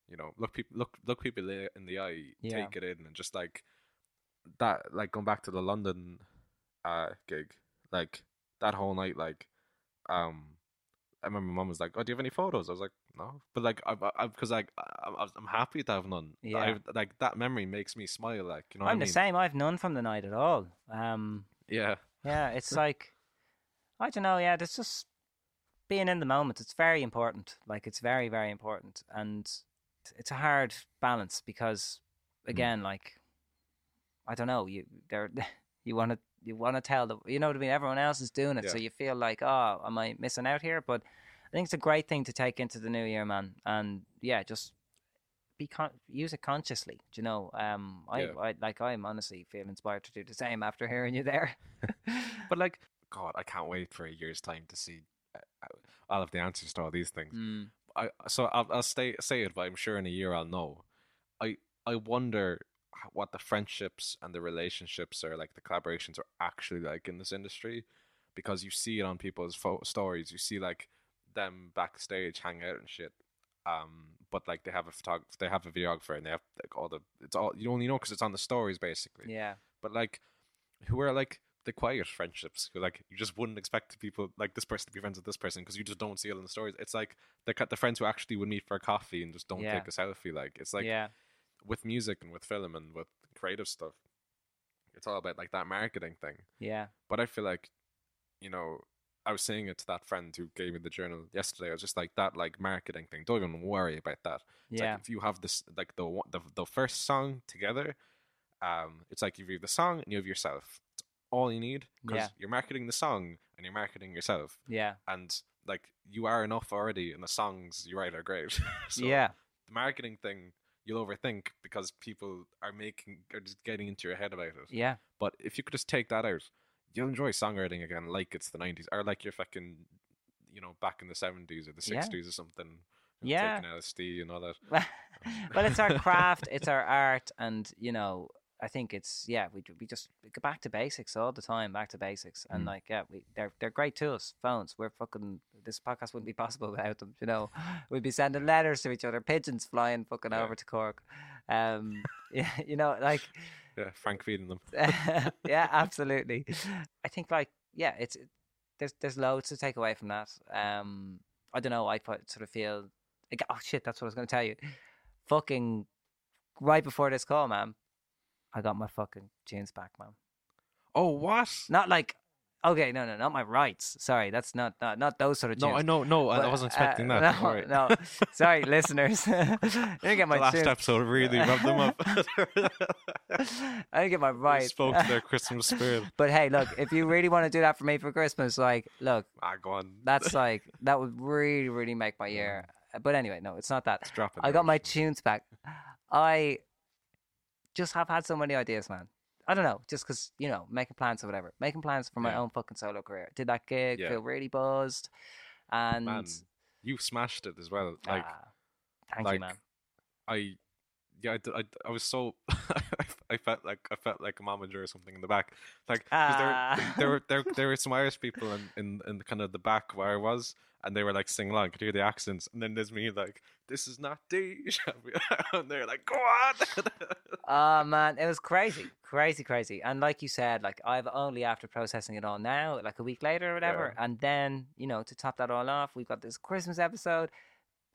you know, look people look look people in the eye, yeah. take it in, and just like that, like going back to the London uh gig, like that whole night, like um I remember my mum was like, oh, do you have any photos? I was like, no, but like I, I, because like I, I'm happy to have none. Yeah, I, like that memory makes me smile, like, you know. I'm what I mean? The same. I've none from the night at all. Um, yeah, yeah. It's like, I don't know. Yeah, it's just being in the moment. It's very important. Like, it's very, very important, and it's a hard balance because, again, mm. like, I don't know. You there, you want to. You want to tell them, you know what I mean? Everyone else is doing it. Yeah. So you feel like, oh, am I missing out here? But I think it's a great thing to take into the new year, man. And yeah, just be con- use it consciously. Do you know? Um, I, yeah. I like, I'm honestly feeling inspired to do the same after hearing you there. But like, God, I can't wait for a year's time to see all of the answers to all these things. Mm. I so I'll, I'll stay say it, but I'm sure in a year I'll know. I I wonder what the friendships and the relationships or like the collaborations are actually like in this industry, because you see it on people's fo- stories, you see like them backstage hang out and shit, um but like they have a photographer, they have a videographer, and they have like all the, it's all, you only know because it's on the stories basically. Yeah, but like who are like the quiet friendships who like you just wouldn't expect people like this person to be friends with this person because you just don't see it in the stories. It's like the the friends who actually would meet for a coffee and just don't yeah. take a selfie. Like it's like yeah. with music and with film and with creative stuff, it's all about like that marketing thing. Yeah. But I feel like, you know, I was saying it to that friend who gave me the journal yesterday. I was just like, that like marketing thing, don't even worry about that. It's yeah. like if you have this, like the, the the first song together, um, it's like you have the song and you have yourself. It's all you need, because yeah. you're marketing the song and you're marketing yourself. Yeah. And like you are enough already, and the songs you write are great. So yeah. The marketing thing, you'll overthink because people are making, are just getting into your head about it. Yeah. But if you could just take that out, you'll enjoy songwriting again, like it's the nineties, or like you're fucking, you know, back in the seventies or the sixties yeah. or something. Yeah. Taking L S D and all that. Well, it's our craft, it's our art, and you know, I think it's yeah, we we just we go back to basics all the time, back to basics, and mm. like yeah, we they're they're great tools, phones. We're fucking, this podcast wouldn't be possible without them. You know, we'd be sending letters to each other, pigeons flying fucking yeah. over to Cork. Um, yeah, you know, like yeah, Frank feeding them. Yeah, absolutely. I think like yeah, it's it, there's there's loads to take away from that. Um, I don't know. I sort of feel like, oh shit, that's what I was going to tell you. Fucking right before this call, man, I got my fucking tunes back, man. Oh, what? Not like, okay, no, no, not my rights. Sorry, that's not not, not those sort of tunes. No, I know, no, but, I wasn't expecting uh, that. No, sorry, no. sorry listeners. I didn't get my the last tunes. Episode really rubbed them up. I didn't get my rights. Spoke to their Christmas spirit. But hey, look, if you really want to do that for me for Christmas, like, look, ah, go on. That's like, that would really, really make my year. Yeah. But anyway, no, it's not that. It's dropping. I got ocean. My tunes back. I... just have had so many ideas, man. I don't know, just because, you know, making plans or whatever. Making plans for my yeah. own fucking solo career. Did that gig, yeah. feel really buzzed. And man, you smashed it as well. Like, ah, thank like, you, man. I, yeah, I, I, I was so, I felt like I felt like a momager or something in the back. Like, ah. there, there, were, there, there were some Irish people in, in, in kind of the back where I was. And they were like singing along, could hear the accents. And then there's me like, this is not deja vu. And they're like, go on. Oh, man. It was crazy, crazy, crazy. And like you said, like I've only after processing it all now, like a week later or whatever. Yeah. And then, you know, to top that all off, we've got this Christmas episode.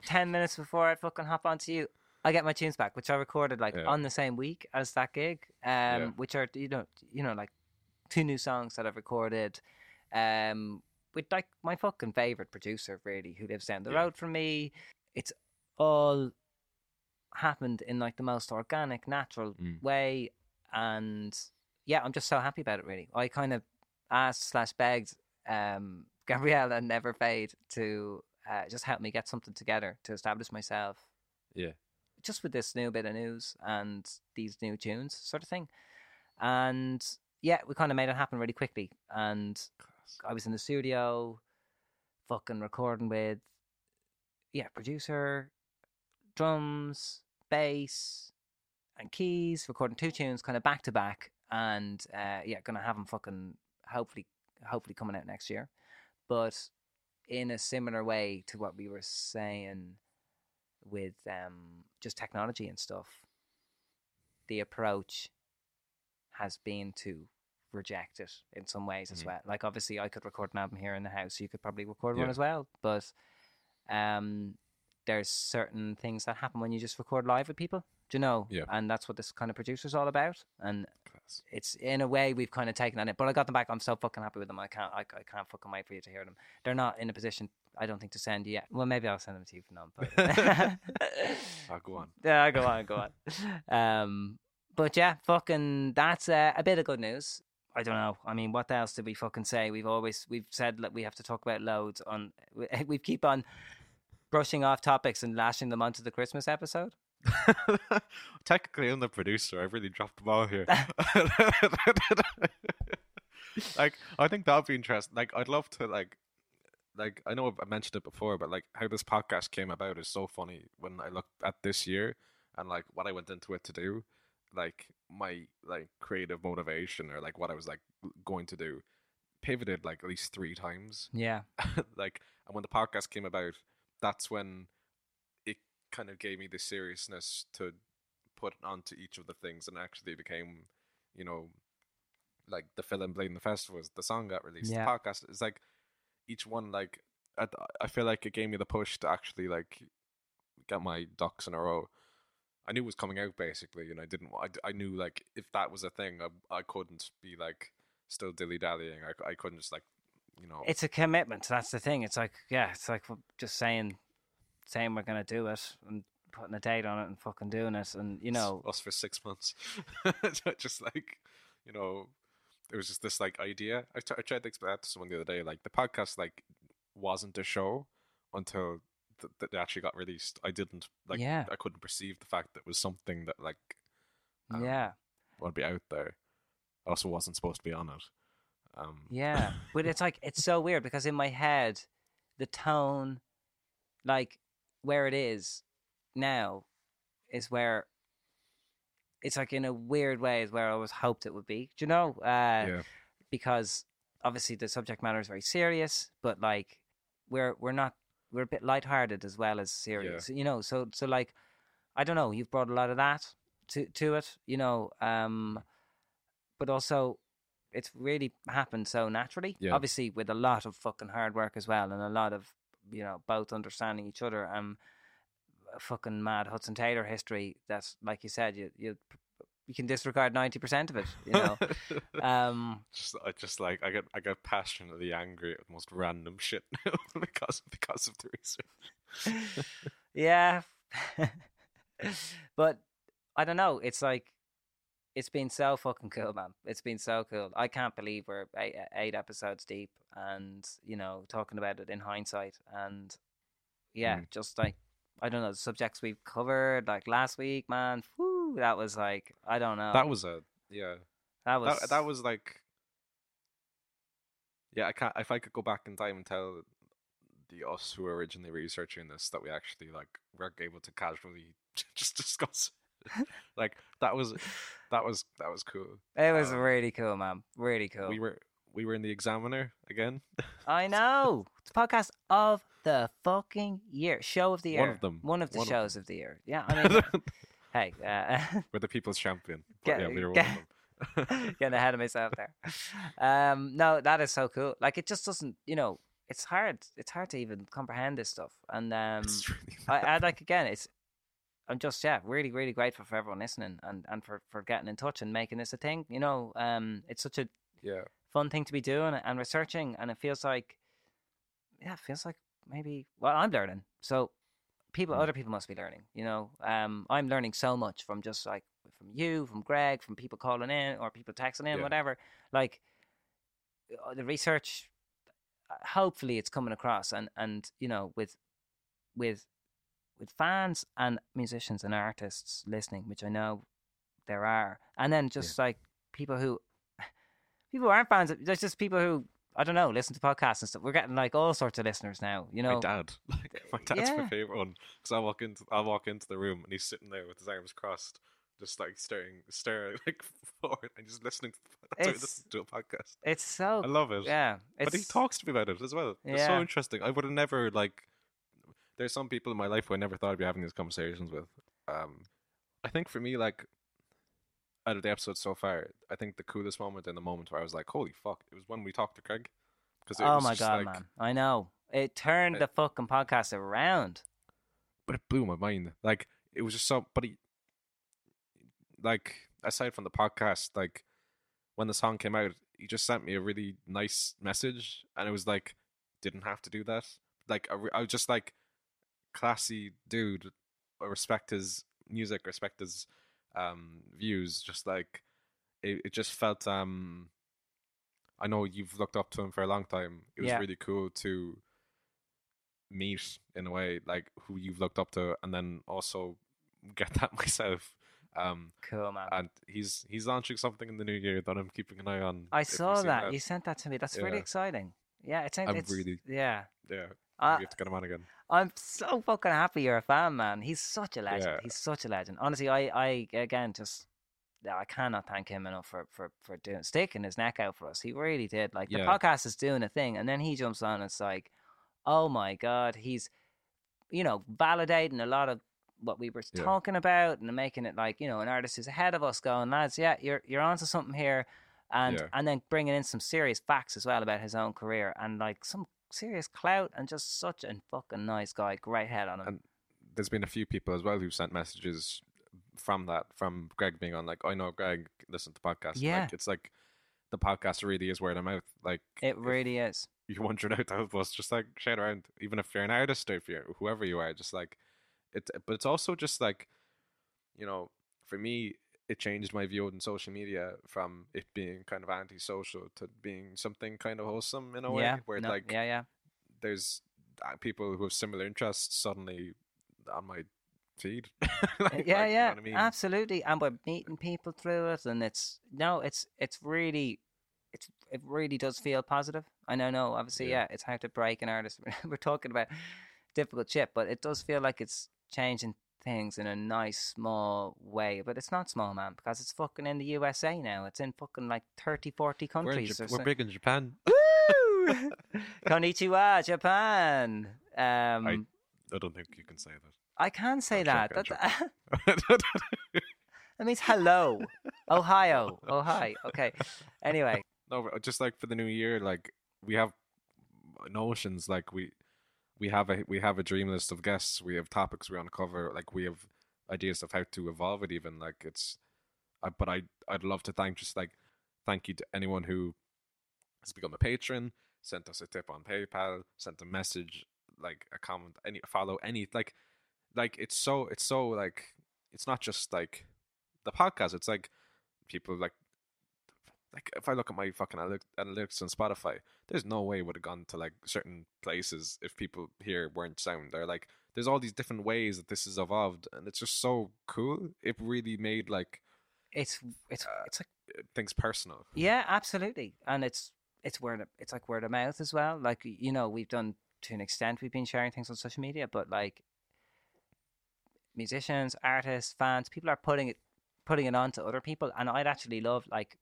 ten minutes before I fucking hop onto you, I get my tunes back, which I recorded like yeah. on the same week as that gig, um, yeah. which are, you know, you know, like two new songs that I've recorded, um, with like my fucking favourite producer, really, who lives down the yeah. road from me. It's all happened in like the most organic, natural mm. way. And yeah, I'm just so happy about it, really. I kind of asked slash begged um, Gabrielle and Never Fade to uh, just help me get something together to establish myself. Yeah. Just with this new bit of news and these new tunes sort of thing. And yeah, we kind of made it happen really quickly. And I was in the studio fucking recording with, yeah, producer, drums, bass, and keys, recording two tunes kind of back to back. And uh, yeah, going to have them fucking hopefully, hopefully coming out next year. But in a similar way to what we were saying with um, just technology and stuff, the approach has been to reject it in some ways mm-hmm. as well. Like, obviously, I could record an album here in the house. You could probably record yeah. one as well. But um, there's certain things that happen when you just record live with people, do you know? Yeah. And that's what this kind of producer's all about. And Class. It's, in a way, we've kind of taken on it. But I got them back. I'm so fucking happy with them. I can't I, I can't fucking wait for you to hear them. They're not in a position, I don't think, to send you yet. Well, maybe I'll send them to you for now. But... oh, go on. Yeah, go on, go on. Um... But yeah, fucking, that's uh, a bit of good news. I don't know. I mean, what else did we fucking say? We've always, we've said that we have to talk about loads on, we, we keep on brushing off topics and lashing them onto the Christmas episode. Technically, I'm the producer. I really dropped the ball here. Like, I think that'd be interesting. Like, I'd love to, like, like, I know I mentioned it before, but like how this podcast came about is so funny when I look at this year and like what I went into it to do. Like my like creative motivation or like what I was like going to do pivoted like at least three times. Yeah. Like, and when the podcast came about, that's when it kind of gave me the seriousness to put onto each of the things, and actually became, you know, like the fill and blade in the festivals, the song got released, yeah. the podcast. It's like each one, like I, I feel like it gave me the push to actually like get my ducks in a row. I knew it was coming out basically, and I didn't. I, I knew like if that was a thing, I I couldn't be like still dilly dallying. I I couldn't just like, you know. It's a commitment. That's the thing. It's like yeah, it's like just saying, saying we're gonna do it and putting a date on it and fucking doing it, and you know. Us for six months, just like, you know, it was just this like idea. I, t- I tried to explain that to someone the other day. Like the podcast like wasn't a show until. That actually got released. I didn't like. Yeah. I couldn't perceive the fact that it was something that like, um, yeah, would be out there. Also, wasn't supposed to be on it. Um. Yeah, but it's like it's so weird because in my head, the tone, like where it is now, is where it's like in a weird way is where I always hoped it would be. Do you know? Uh, yeah. Because obviously the subject matter is very serious, but like we're we're not. We're a bit lighthearted as well as serious, yeah. you know. So, so like, I don't know. You've brought a lot of that to to it, you know. Um, but also, it's really happened so naturally. Yeah. Obviously, with a lot of fucking hard work as well, and a lot of, you know, both understanding each other. Um, fucking mad Hudson Taylor history. That's like you said. You you you can disregard ninety percent of it, you know. um, just I just like I get I get passionately angry at the most random shit now because because of the research. Yeah, but I don't know. It's like it's been so fucking cool, man. It's been so cool. I can't believe we're eight, eight episodes deep, and you know, talking about it in hindsight, and yeah, mm. just like I don't know the subjects we've covered. Like last week, man. Woo, that was like I don't know. That was a yeah. That was that, that was like yeah. I can't. If I could go back in time and tell the us who were originally researching this that we actually like were able to casually just discuss, like that was that was that was cool. It was um, really cool, man. Really cool. We were we were in the Examiner again. I know. It's the podcast of the fucking year, show of the year. One of them. One of the One shows of, of the year. Yeah. I mean, hey, uh, we're the people's champion. Get, yeah, we were get, one of them. Getting ahead of myself there. Um, no, that is so cool. Like, it just doesn't, you know, it's hard. It's hard to even comprehend this stuff. And um, really I, I like again, it's. I'm just yeah, really, really grateful for everyone listening and, and for, for getting in touch and making this a thing. You know, um, it's such a yeah. fun thing to be doing and researching, and it feels like yeah, it feels like maybe, well, I'm learning. So people, other people must be learning, you know. Um, I'm learning so much from just like, from you, from Greg, from people calling in or people texting in, yeah. whatever. Like the research, hopefully it's coming across. And, and you know, with with with fans and musicians and artists listening, which I know there are. And then just yeah. like people who, people who aren't fans, there's just people who, I don't know, listen to podcasts and stuff. We're getting like all sorts of listeners now, you know. My dad, like my dad's yeah. my favorite one, because I walk into I walk into the room and he's sitting there with his arms crossed, just like staring, staring like forward and just listening to, listen to a podcast. It's so I love it. Yeah, but he talks to me about it as well. It's yeah. so interesting. I would have never like. There's some people in my life who I never thought I'd be having these conversations with. Um, I think for me, like. Out of the episode so far, I think the coolest moment in the moment where I was like, "Holy fuck!" It was when we talked to Craig. Because oh was my just god, like, man! I know it turned it, the fucking podcast around, but it blew my mind. Like it was just so. But he, like aside from the podcast, like when the song came out, he just sent me a really nice message, and it was like, didn't have to do that. Like I, I was just like, classy dude. I respect his music. Respect his. Um, views, just like it, it just felt um I know you've looked up to him for a long time. It was yeah. really cool to meet in a way like who you've looked up to and then also get that myself. Um cool, man. And he's he's launching something in the new year that I'm keeping an eye on. I saw that. that you sent that to me. That's yeah. really exciting. Yeah, it sounds I'm it's, really yeah yeah Uh, you have to get him on again. I'm so fucking happy you're a fan, man. He's such a legend. Yeah. He's such a legend. Honestly, I, I again, just, I cannot thank him enough for, for, for doing sticking his neck out for us. He really did. Like, the yeah. podcast is doing a thing, and then he jumps on and it's like, oh my God, he's, you know, validating a lot of what we were yeah. talking about and making it like, you know, an artist who's ahead of us going, lads, yeah, you're you're onto something here. And, yeah. and then bringing in some serious facts as well about his own career and like some serious clout and just such a fucking nice guy. Great head on him. And there's been a few people as well who sent messages from that, from Greg being on, like, I know Greg listened to podcasts. Yeah. Like, it's like the podcast really is word of mouth. Like it really is. You're wondering out to help us, just like shout around, even if you're an artist or if you're whoever you are, just like it. But it's also just like, you know, for me, it changed my view on social media from it being kind of anti-social to being something kind of wholesome in a way, yeah, where no, like yeah, yeah. there's people who have similar interests suddenly on my feed. like, yeah, like, yeah, you know what I mean? Absolutely. And we're meeting people through it, and it's no, it's it's really, it's it really does feel positive. I know, no, obviously, yeah, yeah it's hard to break an artist. We're talking about difficult shit, but it does feel like it's changing things in a nice small way, but it's not small, man, because it's fucking in the U S A now. It's in fucking like thirty, forty countries. We're, in Jap- we're big in Japan. Woo! Konnichiwa, Japan. Um, I, I don't think you can say that. I can say that. That, that, that means hello. Ohio. Oh, hi. Okay. Anyway. No, just like for the new year, like we have notions, like we. We have a we have a dream list of guests. We have topics we want to cover. Like we have ideas of how to evolve it. Even like it's, I, but I I'd love to thank just like thank you to anyone who has become a patron, sent us a tip on PayPal, sent a message, like a comment, any follow, any like like it's so it's so like it's not just like the podcast. It's like people like like if I look at my fucking analytics on Spotify, there's no way it would have gone to like certain places if people here weren't sound. They're like, there's all these different ways that this has evolved, and it's just so cool. It really made like it's it's uh, it's like things personal. Yeah, absolutely, and it's it's word of, it's like word of mouth as well. Like you know, we've done to an extent, we've been sharing things on social media, but like musicians, artists, fans, people are putting it putting it on to other people, and I'd actually love like.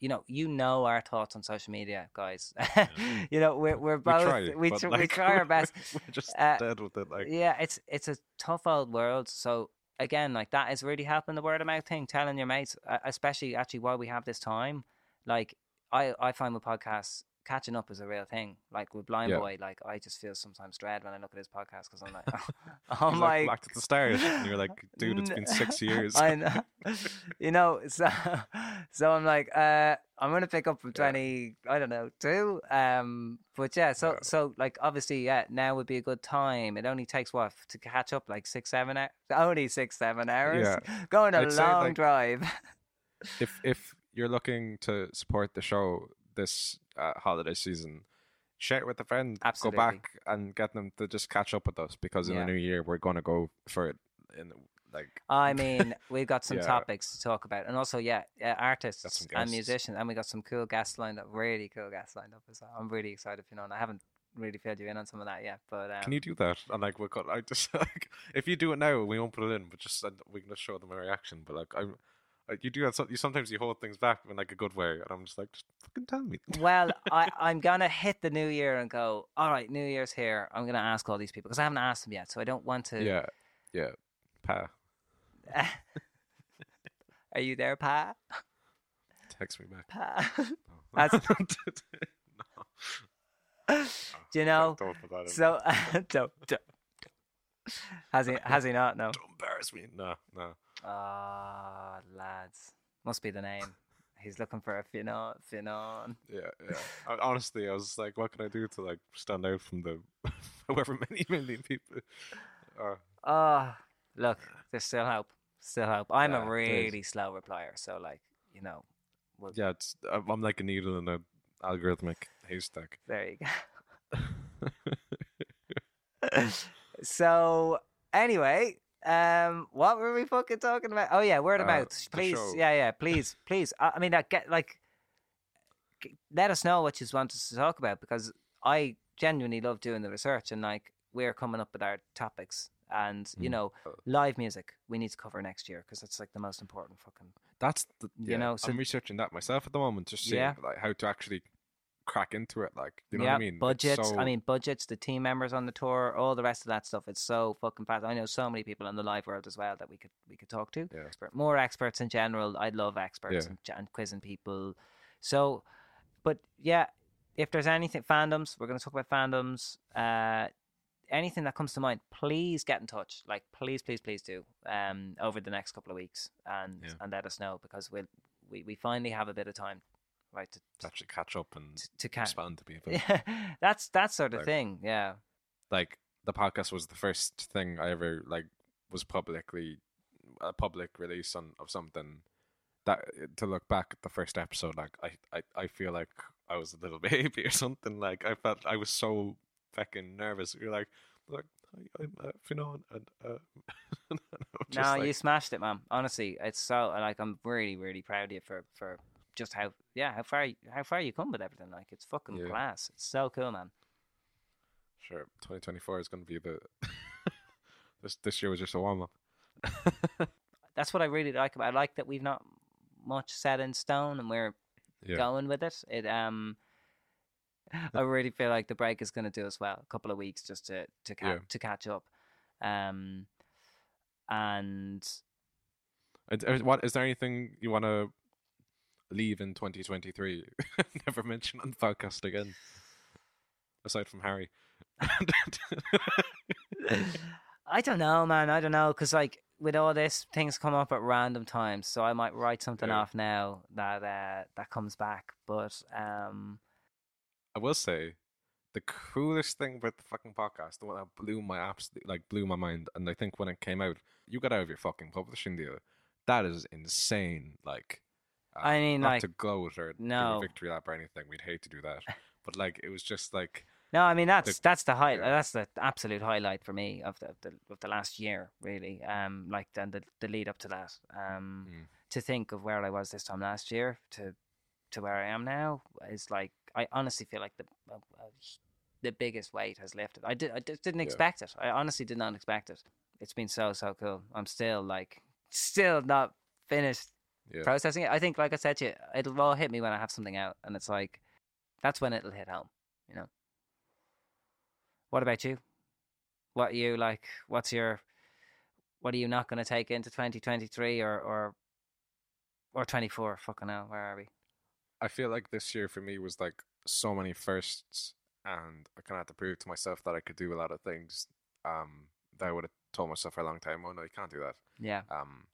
You know, you know our thoughts on social media, guys. Yeah. you know, we're we're both we try, we, tr- like, we try our best. We're just uh, dead with it. Like, yeah, it's it's a tough old world. So again, like that is really helping the word of mouth thing. Telling your mates, especially actually while we have this time. Like I, I find with podcasts, catching up is a real thing. Like with Blind yeah. Boy, like I just feel sometimes dread when I look at his podcast because I'm like, oh, oh my, like, back at the start, and you're like, dude, it's been six years. I know. You know, so so I'm like, uh, I'm gonna pick up from yeah. twenty, I don't know, two. Um, but yeah, so yeah. so like obviously, yeah, now would be a good time. It only takes what to catch up, like six, seven, only six, seven hours. Yeah. Going a I'd long say, like, drive. If if you're looking to support the show this uh, holiday season, share it with a friend. Absolutely. Go back and get them to just catch up with us, because in yeah. the new year we're going to go for it in like I mean we've got some yeah. topics to talk about, and also yeah uh, artists and musicians, and we got some cool guests lined up, really cool guests lined up as well. I'm really excited, you know, and I haven't really filled you in on some of that yet, but um, can you do that? And like we're got I just like if you do it now we won't put it in, but just we can just show them a reaction. But like I'm you do that. You sometimes you hold things back in like a good way, and I'm just like, just fucking tell me. Well, I, I'm gonna hit the new year and go, all right, New Year's here. I'm gonna ask all these people because I haven't asked them yet, so I don't want to. Yeah, yeah, Pa. Are you there, Pa? Text me back, Pa. Oh. No. Do you know? Don't, don't put that in. So uh, don't, don't. Has he? Has he not? No. Don't embarrass me. No, no. Ah, oh, lads, must be the name. He's looking for a Fionnán. Fionnán. Yeah, yeah. I, honestly, I was like, what can I do to like stand out from the however many million people? Ah, uh, oh, look, there's still hope. Still hope. I'm yeah, a really slow replier, so like, you know. We'll... Yeah, it's, I'm like a needle in an algorithmic haystack. There you go. So anyway. Um, what were we fucking talking about? Oh yeah, word of uh, mouth, please. Yeah, yeah, please, please. I, I mean, I get like, g- let us know what you want us to talk about, because I genuinely love doing the research, and like we're coming up with our topics, and you mm. know, live music we need to cover next year because that's like the most important fucking. That's the, you yeah, know. So, I'm researching that myself at the moment, just seeing yeah. like how to actually crack into it, like you know yeah, what I mean. Budgets, so... I mean budgets, the team members on the tour, all the rest of that stuff. It's so fucking fast. I know so many people in the live world as well that we could we could talk to. Yeah. Expert, more experts in general. I love experts yeah. and, and quizzing people. So, but yeah, if there's anything fandoms, we're going to talk about fandoms. Uh, anything that comes to mind, please get in touch. Like please, please, please do. Um, over the next couple of weeks, and yeah. and let us know, because we'll we we finally have a bit of time. Right, to, to actually catch up and to, to catch, expand to people. Yeah, that's that sort of like, thing. Yeah, like the podcast was the first thing I ever like was publicly a public release on of something that to look back at the first episode. Like I, I, I feel like I was a little baby or something. Like I felt I was so fucking nervous. You're like, like I'm uh, Fionnán and. Uh, no, like, you smashed it, man. Honestly, it's so like I'm really, really proud of you for for. Just how yeah how far how far you come with everything, like it's fucking yeah. class. It's so cool, man. Sure, twenty twenty-four is going to be the this this year was just a warm up. That's what I really like about. I like that we've not much set in stone and we're yeah. going with it. It um, I really feel like the break is going to do us well. A couple of weeks just to to ca- yeah. to catch up, um, and what is there anything you want to leave in twenty twenty-three? Never mention on the podcast again aside from Harry. I don't know, man. I don't know, because like with all this, things come up at random times, so I might write something yeah. off now that uh, that comes back. But um I will say the coolest thing about the fucking podcast, the one that blew my absolute like blew my mind, and I think when it came out, you got out of your fucking publishing deal. That is insane. Like Um, I mean, not like, to gloat or no. do a victory lap or anything. We'd hate to do that, but like it was just like no. I mean, that's the, that's the highlight. Yeah. That's the absolute highlight for me of the, the of the last year, really. Um, like then the the lead up to that. Um, mm. To think of where I was this time last year to to where I am now is like I honestly feel like the uh, uh, the biggest weight has lifted. I did I didn't expect yeah. it. I honestly did not expect it. It's been so so cool. I'm still like still not finished. Yeah. Processing it. I think, like I said to you, it'll all hit me when I have something out, and it's like that's when it'll hit home, you know. What about you? What are you like? What's your? What are you not going to take into twenty twenty-three or or or twenty-four? Fucking hell, where are we? I feel like this year for me was like so many firsts, and I kind of had to prove to myself that I could do a lot of things um, that I would have told myself for a long time, oh no, you can't do that. Yeah. Um,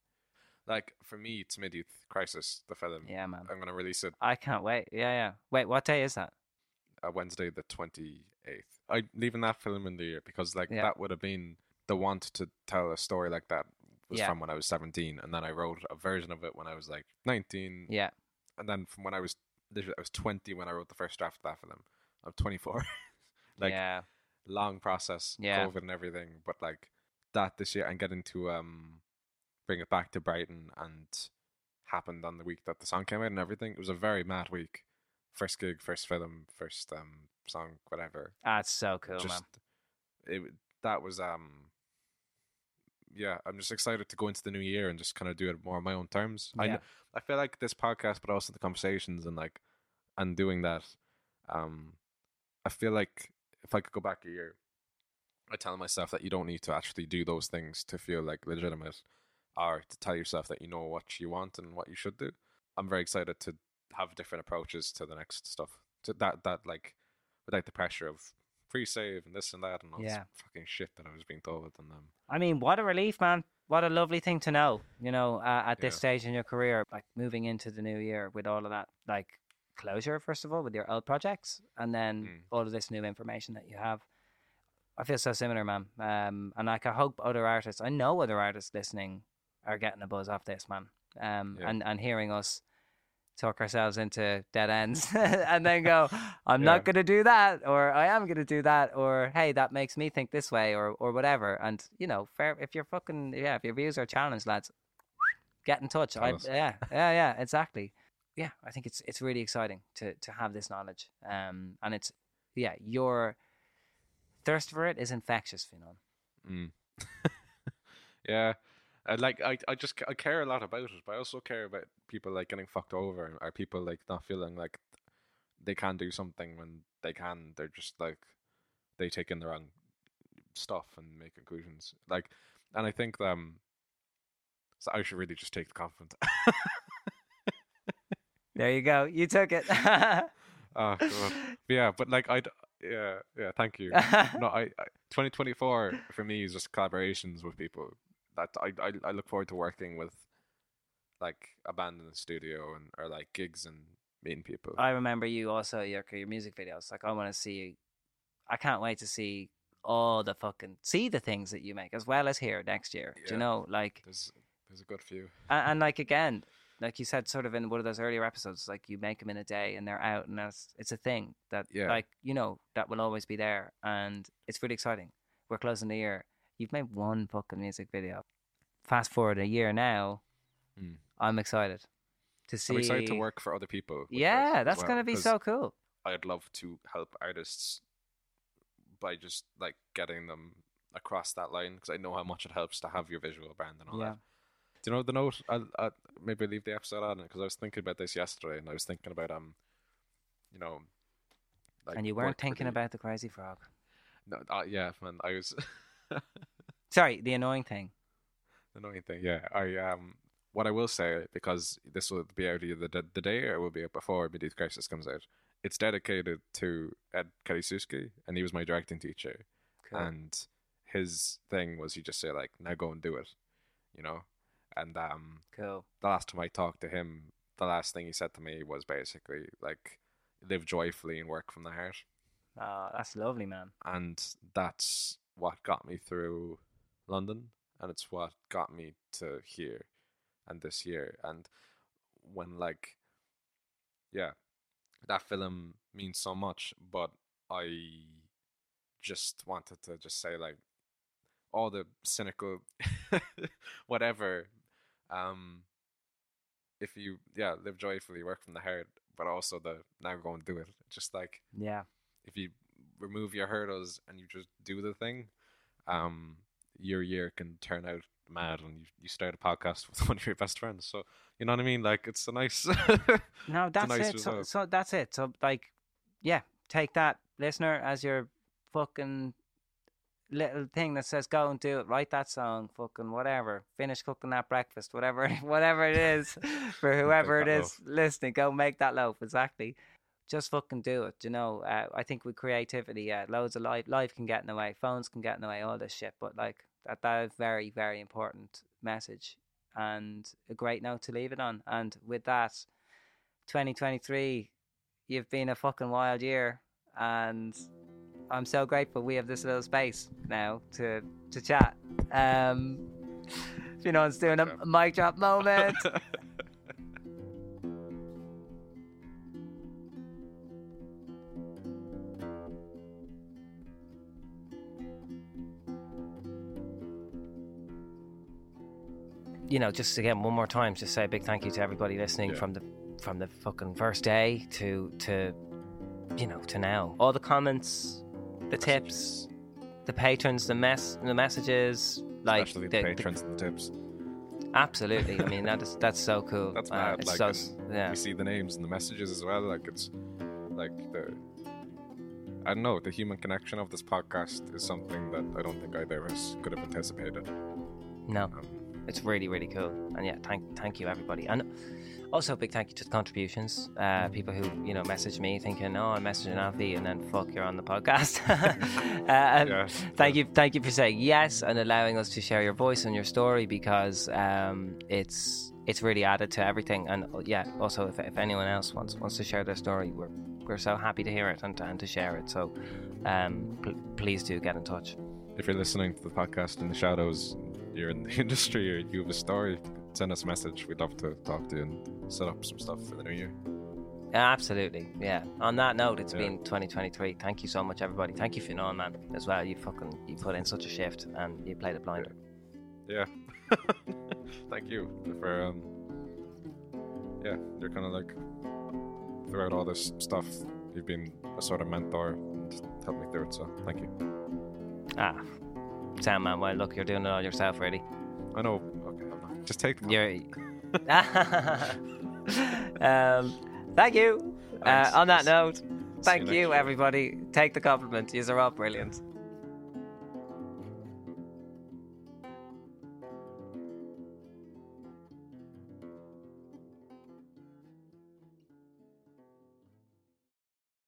like for me, it's Mid-Youth Crisis, the film. Yeah, man. I'm going to release it. I can't wait. Yeah, yeah. Wait, what day is that? Uh, Wednesday the twenty-eighth. I'm leaving that film in the year because like yeah. that would have been the want to tell a story like that was yeah. from when I was seventeen, and then I wrote a version of it when I was like nineteen. Yeah. And then from when I was literally I was twenty when I wrote the first draft of that film. I'm twenty-four. Like yeah. long process, yeah. COVID and everything, but like that this year and getting to um bring it back to Brighton, and happened on the week that the song came out and everything. It was a very mad week. First gig, first film, first um song, whatever. That's so cool, just, man. It that was um yeah. I'm just excited to go into the new year and just kind of do it more on my own terms. Yeah. I I feel like this podcast, but also the conversations and like and doing that. Um, I feel like if I could go back a year, I tell myself that you don't need to actually do those things to feel like legitimate, or to tell yourself that you know what you want and what you should do. I'm very excited to have different approaches to the next stuff. To that that like without the pressure of pre-save and this and that and all yeah. this fucking shit that I was being told. And um, I mean, what a relief, man! What a lovely thing to know. You know, uh, at this yeah. stage in your career, like moving into the new year with all of that, like. Closure first of all with your old projects, and then mm. all of this new information that you have. I feel so similar, man. Um, and like I hope other artists, I know other artists listening are getting a buzz off this, man. Um, yeah. and and hearing us talk ourselves into dead ends and then go, I'm yeah. not going to do that, or I am going to do that, or hey, that makes me think this way, or or whatever. And you know, fair if you're fucking yeah, if your views are challenged, lads, get in touch. I, yeah, yeah, yeah, exactly. Yeah, I think it's it's really exciting to to have this knowledge, um, and it's yeah, your thirst for it is infectious, Fionnán. Mm. yeah, I like I I just I care a lot about it, but I also care about people like getting fucked over, or people like not feeling like they can do something when they can. They're just like they take in the wrong stuff and make conclusions. Like, and I think um, so I should really just take the confidence. There you go. You took it. oh, God. Yeah, but like, I, yeah, yeah, thank you. No, I, I, twenty twenty-four for me is just collaborations with people that I, I, I look forward to working with, like a band in the studio and, or like gigs and meeting people. I remember you also, your, your music videos. Like, I want to see, I can't wait to see all the fucking, see the things that you make as well as here next year. Yeah. Do you know, like, there's, there's a good few. And, and like, again, like you said, sort of in one of those earlier episodes, like you make them in a day and they're out, and that's it's a thing that, yeah. like, you know, that will always be there, and it's really exciting. We're closing the year. You've made one fucking music video. Fast forward a year now, mm. I'm excited to see. I'm excited to work for other people. Yeah, that's well, going to be so cool. I'd love to help artists by just like getting them across that line, because I know how much it helps to have your visual brand and all yeah. that. Do you know the note? I'll, I'll maybe leave the episode on it, because I was thinking about this yesterday, and I was thinking about um, you know, like and you weren't thinking the... about the Crazy Frog. No, uh, yeah, man, I was. Sorry, the annoying thing. The annoying thing, yeah. I um, what I will say, because this will be out either the, the day or it will be out before Mid-Youth Crisis comes out. It's dedicated to Ed Karisuski, and he was my directing teacher, cool. and his thing was he just say like, now go and do it, you know. And um, cool. the last time I talked to him, the last thing he said to me was basically like, live joyfully and work from the heart. Oh, that's lovely, man. And that's what got me through London, and it's what got me to here and this year. And when like, yeah, that film means so much, but I just wanted to just say like, all the cynical whatever, um if you yeah live joyfully, work from the heart, but also the now go and do it, just like yeah if you remove your hurdles and you just do the thing, um your year can turn out mad, and you, you start a podcast with one of your best friends, so you know what I mean, like it's a nice no that's nice it result. So, so that's it so like yeah take that, listener, as your fucking little thing that says go and do it, write that song, fucking whatever, finish cooking that breakfast, whatever whatever it is for whoever it is loaf. listening, go make that loaf, exactly. Just fucking do it, you know. uh, I think with creativity, yeah, loads of life life can get in the way, phones can get in the way, all this shit, but like that that is very, very important message and a great note to leave it on. And with that, twenty twenty-three, you've been a fucking wild year, and I'm so grateful we have this little space now to to chat. Um, you know, it's doing a mic drop moment. You know, just again, one more time, just say a big thank you to everybody listening, yeah. from the from the fucking first day to to you know to now. All the comments, the tips, the patrons, the mess, the messages, like especially the, the patrons the, and the tips. Absolutely, I mean that is that's so cool. That's mad. Uh, it's like so, yeah. We see the names and the messages as well. Like it's like the I don't know the human connection of this podcast is something that I don't think either of us could have anticipated. No, um, it's really really cool. And yeah, thank thank you everybody. And also, big thank you to the contributions. Uh, people who, you know, message me thinking, oh, I'm messaging Alfie, and then fuck, you're on the podcast. uh, yeah, thank yeah. you thank you for saying yes and allowing us to share your voice and your story, because um, it's it's really added to everything. And yeah, also, if, if anyone else wants wants to share their story, we're we're so happy to hear it and to, and to share it. So um, pl- please do get in touch. If you're listening to the podcast in the shadows, you're in the industry, or you have a story, send us a message. We'd love to talk to you and set up some stuff for the new year. Absolutely, yeah. On that note, it's yeah. been twenty twenty-three. Thank you so much, everybody. Thank you, Fionnán, man, as well. You fucking you put in such a shift, and you played a blinder. Yeah. yeah. Thank you for um. Yeah, you're kind of like throughout all this stuff, you've been a sort of mentor and helped me through it. So thank you. Ah, Sam, man. Well, look, you're doing it all yourself, really. I know. Just take them. um, thank you. Uh, on that note, thank you, everybody. Take the compliment. Yous are all brilliant.